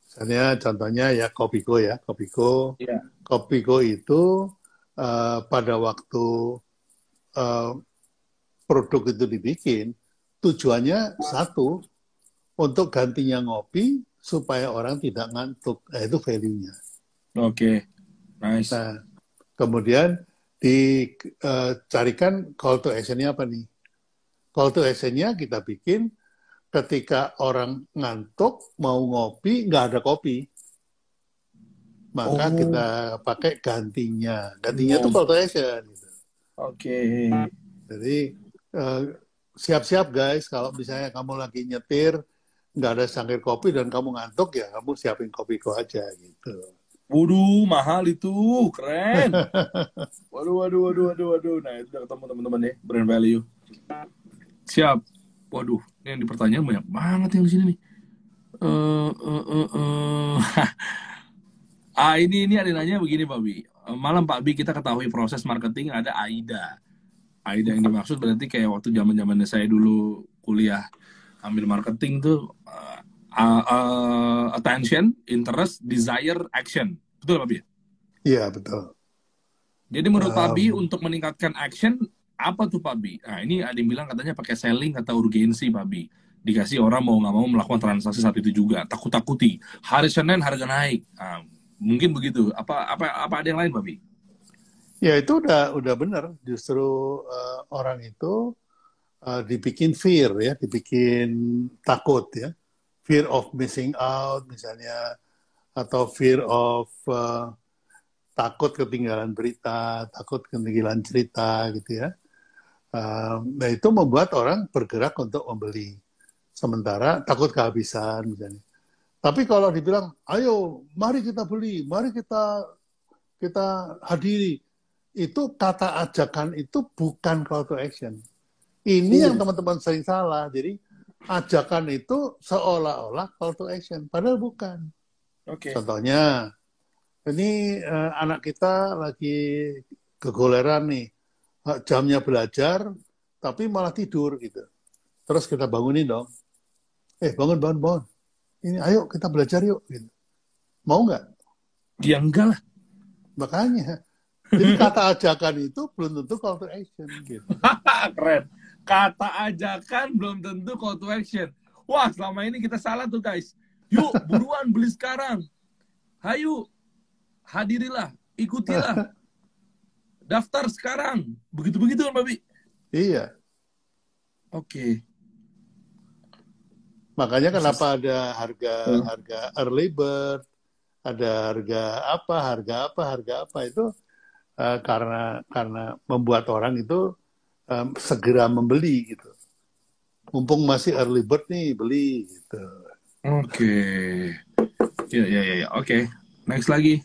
misalnya contohnya ya Kopiko ya. Kopiko, yeah. Kopiko itu pada waktu produk itu dibikin, tujuannya satu, untuk gantinya ngopi supaya orang tidak ngantuk. Nah, itu value-nya. Oke. Nice. Nah, kemudian dicarikan call to action-nya apa nih? Call to action-nya kita bikin ketika orang ngantuk, mau ngopi, nggak ada kopi. Maka kita pakai gantinya. Gantinya itu call to action. Gitu. Oke. Jadi, siap-siap guys, kalau misalnya kamu lagi nyetir, nggak ada sangkir kopi dan kamu ngantuk, ya kamu siapin Kopiko aja gitu. Waduh, mahal itu, keren. Waduh. Nah, itu udah ketemu teman-teman ya, brand value. Siap. Waduh, yang dipertanyaan banyak banget yang di sini nih. Ini ada nanya begini, Pak Bi. Malam Pak Bi, kita ketahui proses marketing ada AIDA. AIDA yang dimaksud berarti kayak waktu zaman-zamannya saya dulu kuliah ambil marketing tuh. Attention, interest, desire, action. Betul, Pak Bi? Iya, betul. Jadi menurut Pak Bi, untuk meningkatkan action, apa tuh Pak Bi? Nah, ini ada yang bilang katanya pakai selling atau urgensi, Pak Bi. Dikasih orang mau nggak mau melakukan transaksi saat itu juga. Takut-takuti. Hari Senin harga naik. Mungkin begitu. Apa ada yang lain, Pak Bi? Ya itu udah benar. Justru orang itu dibikin fear ya, dibikin takut ya. Fear of missing out misalnya, atau fear of takut ketinggalan berita, takut ketinggalan cerita gitu ya. Nah itu membuat orang bergerak untuk membeli. Sementara takut kehabisan misalnya. Tapi kalau dibilang, ayo mari kita beli, mari kita hadiri. Itu kata ajakan itu bukan call to action. Ini yang teman-teman sering salah. Jadi ajakan itu seolah-olah call to action, padahal bukan. Okay. Contohnya, ini anak kita lagi kegoleran nih, jamnya belajar, tapi malah tidur gitu. Terus kita bangunin dong. Bangun. Ini ayo kita belajar yuk. Gitu. Mau nggak? Ya enggak lah. Makanya. Jadi kata ajakan itu belum tentu call to action gitu. Keren. Kata ajakan belum tentu call to action. Wah, selama ini kita salah tuh guys. Yuk, buruan beli sekarang. Hayu, hadirilah, ikutilah. Daftar sekarang. Begitu-begitu kan, Pak Bi? Iya. Oke. Makanya kenapa ada harga early bird, ada harga apa itu karena membuat orang itu segera membeli gitu. Mumpung masih early bird nih, beli gitu. Oke. Ya. Oke. Next lagi.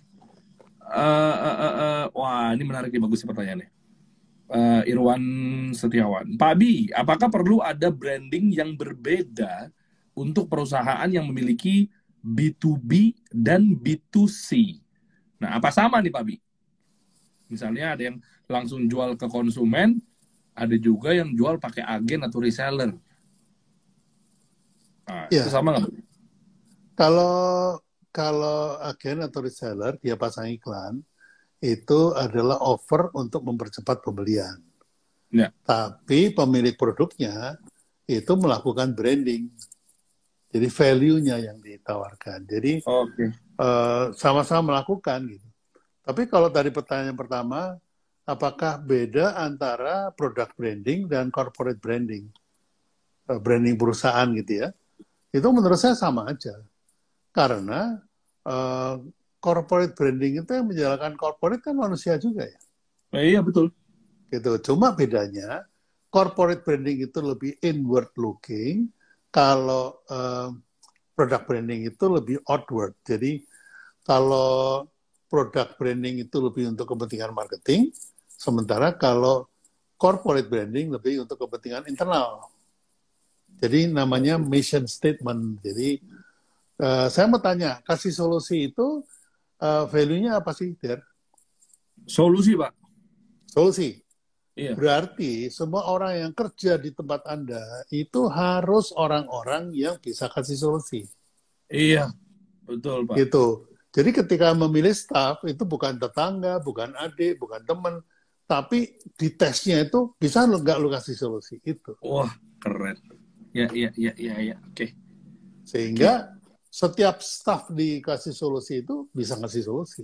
Wah, ini menarik nih, bagus pertanyaannya. Irwan Setiawan. Pak Bi, apakah perlu ada branding yang berbeda untuk perusahaan yang memiliki B2B dan B2C? Nah, apa sama nih Pak Bi? Misalnya ada yang langsung jual ke konsumen, ada juga yang jual pakai agen atau reseller. Nah, ya. Itu sama nggak? Kalau agen atau reseller, dia pasang iklan, itu adalah offer untuk mempercepat pembelian. Ya. Tapi pemilik produknya itu melakukan branding. Jadi value-nya yang ditawarkan. Jadi sama-sama melakukan gitu. Tapi kalau tadi pertanyaan pertama, apakah beda antara product branding dan corporate branding? Branding perusahaan gitu ya. Itu menurut saya sama aja. Karena corporate branding itu yang menjalankan corporate kan manusia juga ya. Iya, betul. Gitu. Cuma bedanya, corporate branding itu lebih inward looking, kalau product branding itu lebih outward. Jadi kalau product branding itu lebih untuk kepentingan marketing, sementara kalau corporate branding lebih untuk kepentingan internal. Jadi namanya mission statement. Jadi saya mau tanya, kasih solusi itu value-nya apa sih, Der? Solusi, Pak. Solusi. Iya. Berarti semua orang yang kerja di tempat Anda itu harus orang-orang yang bisa kasih solusi. Iya, betul, Pak. Gitu. Jadi ketika memilih staff, itu bukan tetangga, bukan adik, bukan teman. Tapi di tesnya itu, bisa nggak lu kasih solusi? Itu. Wah, keren. Ya. Oke. Sehingga setiap staff dikasih solusi itu bisa ngasih solusi.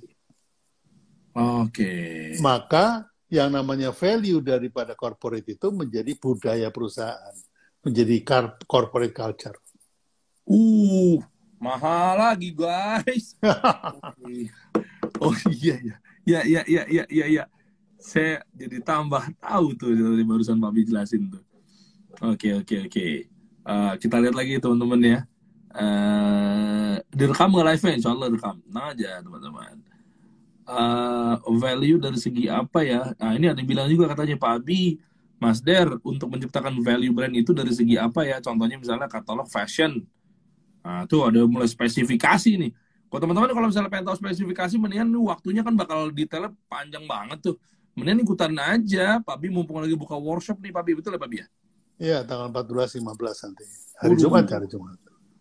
Oke. Maka yang namanya value daripada corporate itu menjadi budaya perusahaan. Menjadi corporate culture. Mahal lagi guys. Oh iya. Saya jadi tambah tahu tuh dari barusan Pak Bi jelasin tuh. Oke. Kita lihat lagi teman-teman ya. Direkam nggak live-nya? Insya Allah direkam. Nah aja teman-teman. Value dari segi apa ya? Nah ini ada yang bilang juga katanya Pak Abi, Mas Der, untuk menciptakan value brand itu dari segi apa ya? Contohnya misalnya katalog fashion. Nah, tuh ada mulai spesifikasi nih. Kalau teman-teman kalau misalnya pengen tahu spesifikasi, mendingan waktunya kan bakal detailnya panjang banget tuh. Mendingan ikutan aja, Pak Bi mumpung lagi buka workshop nih, Pak Bi. Betul ya, Pak Bi ya? Iya, tanggal 14-15 nanti. Hari Jumat.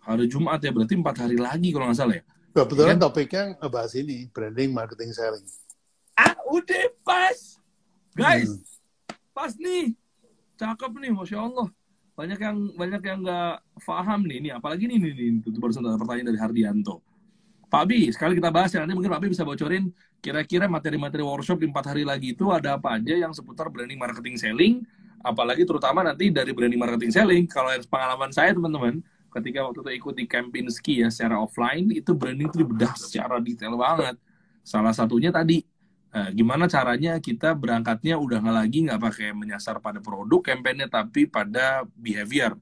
Hari Jumat ya, berarti 4 hari lagi kalau nggak salah ya? Kebetulan ya, topiknya ngebahas ini, branding, marketing, selling. Ah, udah pas! Guys, pas nih. Cakep nih, Masya Allah. Banyak yang nggak paham nih, apalagi ini barusan ada pertanyaan dari Hardianto. Pak Abi, sekali kita bahas ya, nanti mungkin Pak Abi bisa bocorin kira-kira materi-materi workshop di 4 hari lagi itu ada apa aja yang seputar branding, marketing, selling, apalagi terutama nanti dari branding, marketing, selling. Kalau pengalaman saya teman-teman, ketika waktu itu ikut di Kempinski ya secara offline, itu branding itu dibedah secara detail banget. Salah satunya tadi, gimana caranya kita berangkatnya udah nggak lagi nggak pakai menyasar pada produk kampanye tapi pada behavior.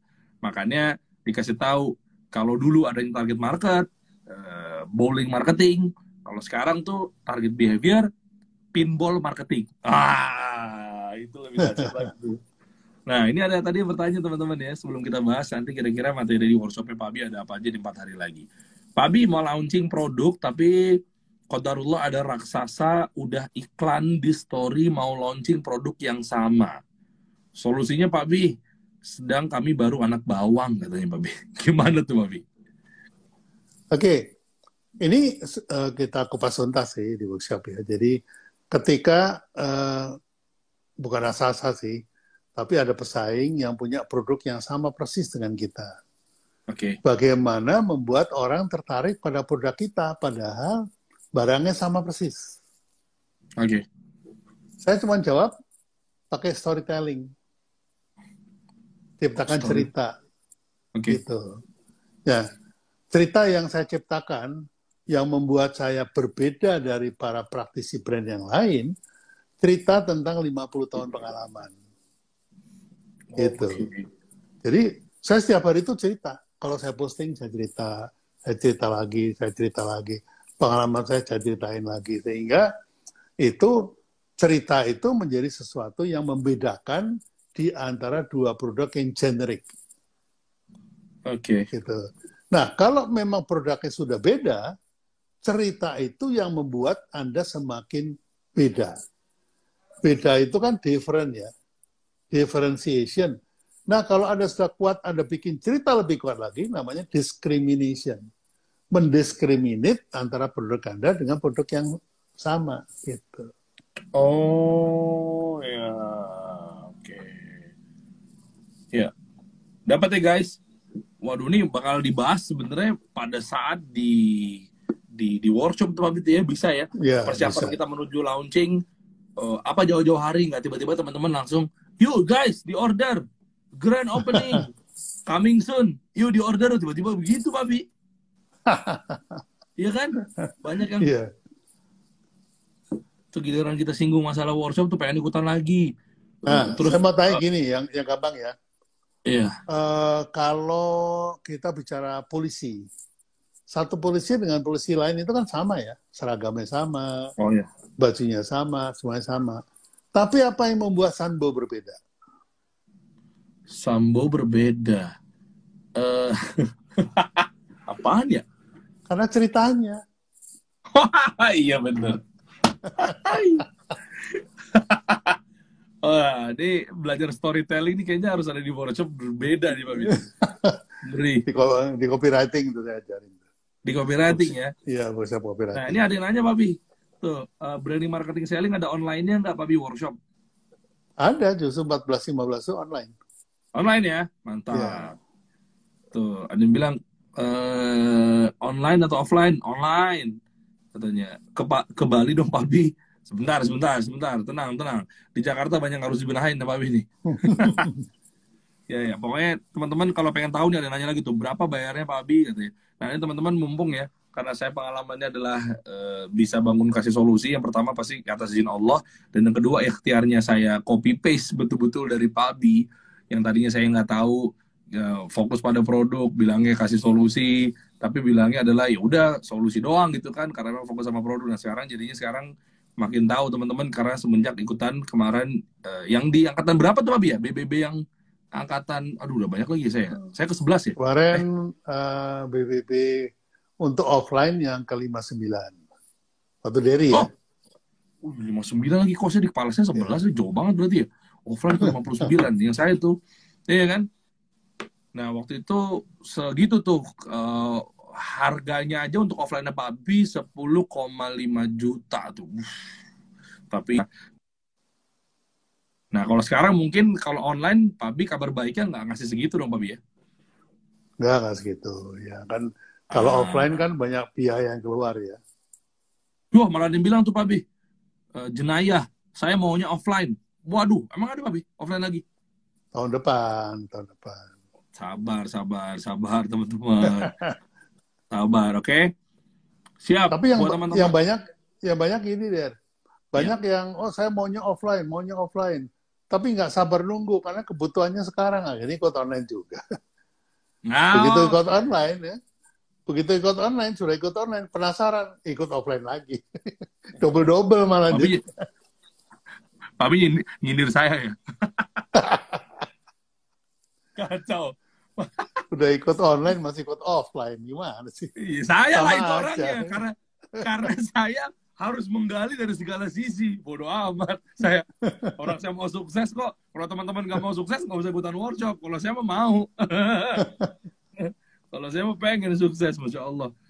Makanya dikasih tahu kalau dulu ada yang target market, bowling marketing, kalau sekarang tuh target behavior, pinball marketing. Ah, itu lebih tajam lagi. Nah, ini ada tadi bertanya teman-teman ya, sebelum kita bahas nanti kira-kira materi di workshopnya Pak Abi ada apa aja di 4 hari lagi. Pak Abi mau launching produk, tapi qadarullah ada raksasa udah iklan di story mau launching produk yang sama. Solusinya Pak Abi, sedang kami baru anak bawang katanya Pak Abi. Gimana tuh Pak Abi? Oke, ini kita kupas tuntas sih di workshop ya. Jadi ketika bukan raksasa sih, tapi ada pesaing yang punya produk yang sama persis dengan kita. Oke. Bagaimana membuat orang tertarik pada produk kita, padahal barangnya sama persis. Oke. Saya cuma jawab pakai storytelling, ciptakan cerita. Oke. Gitu. Ya. Cerita yang saya ciptakan, yang membuat saya berbeda dari para praktisi brand yang lain, cerita tentang 50 tahun pengalaman. Gitu. Jadi, saya setiap hari itu cerita. Kalau saya posting, saya cerita lagi. Pengalaman saya ceritain lagi. Sehingga, itu cerita itu menjadi sesuatu yang membedakan di antara dua produk yang generik. Oke. Gitu. Nah, kalau memang produknya sudah beda, cerita itu yang membuat Anda semakin beda. Beda itu kan different ya, differentiation. Nah, kalau Anda sudah kuat, Anda bikin cerita lebih kuat lagi, namanya discrimination. Mendiskriminate antara produk Anda dengan produk yang sama. Gitu. Oh, ya. Oke. Ya. Dapat ya, guys? Waduh, ini bakal dibahas sebenarnya pada saat di workshop teman-teman itu ya, bisa ya. Ya persiapan bisa. Kita menuju launching, apa jauh-jauh hari nggak tiba-tiba teman-teman langsung, yuk guys, di order, grand opening, coming soon, yuk di order, tiba-tiba begitu, Pak Bi. Iya kan? Banyak yang... Yeah. Tuh giliran kita singgung masalah workshop, tuh pengen ikutan lagi. Nah, terus saya mau tanya gini, yang gampang ya. Yeah. Kalau kita bicara polisi, satu polisi dengan polisi lain itu kan sama ya, seragamnya sama, oh, yeah, bajunya sama, semuanya sama. Tapi apa yang membuat Sambo berbeda? Sambo berbeda, apaan ya? Karena ceritanya. Iya benar. Wah, ini belajar storytelling ini kayaknya harus ada di workshop berbeda nih Pak Bi. Di copywriting itu saya ajarin. Di copywriting ya? Iya, workshop copywriting. Nah, ini ada yang nanya Pak Bi. Tuh, branding marketing selling ada online-nya nggak Pak Bi workshop? Ada, justru 14-15 itu online. Online ya? Mantap. Ya. Tuh, ada yang bilang online atau offline? Online katanya. Ke Bali dong Pak Bi. Sebentar, tenang. Di Jakarta banyak harus dibenahin, Pak Abi nih. Ya, pokoknya teman-teman kalau pengen tahu nih ada nanya lagi tuh, berapa bayarnya Pak Abi katanya. Nah, ini teman-teman mumpung ya, karena saya pengalamannya adalah bisa bangun kasih solusi. Yang pertama pasti atas izin Allah, dan yang kedua ikhtiarnya saya copy paste betul-betul dari Pak Abi. Yang tadinya saya nggak tahu fokus pada produk, bilangnya kasih solusi, tapi bilangnya adalah ya udah solusi doang gitu kan, karena memang fokus sama produk. Nah, sekarang makin tahu teman-teman karena semenjak ikutan kemarin yang di angkatan berapa tuh Pak Bi ya? BBB yang angkatan, aduh udah banyak lagi saya. Saya ke-11 ya? Kemarin BBB untuk offline yang ke-59. Waktu Derry ya? 59 lagi, kok saya di kepala saya 11, yeah, jauh banget berarti ya? Offline ke-59, yang saya tuh. Iya kan? Nah waktu itu segitu tuh harganya aja untuk offline Pak Abi 10,5 juta tuh. Tapi nah kalau sekarang mungkin kalau online Pak Abi kabar baiknya nggak ngasih segitu dong Pak Abi ya? Nggak segitu ya kan, Kalau offline kan banyak biaya yang keluar ya. Duh, malah dibilang tuh Pak Bi, jenayah, saya maunya offline. Waduh, emang ada Pak Bi offline lagi? Tahun depan. Sabar teman-teman. Sabar, oke? Okay? Siap. Tapi yang buat teman-teman. yang banyak ini deh. Banyak yang saya maunya offline. Tapi nggak sabar nunggu karena kebutuhannya sekarang, akhirnya ikut online juga. Nah, begitu ikut online sudah ikut online, penasaran ikut offline lagi. Double malah. Papi nyindir saya ya. Kacau. Udah ikut online masih ikut offline, gimana sih? Saya lah itu orangnya ya. karena saya harus menggali dari segala sisi. Bodoh amat saya. Orang saya mau sukses kok. Kalau teman-teman nggak mau sukses nggak usah ikutan workshop. Kalau saya mau. Kalau saya pengen sukses, Masya Allah.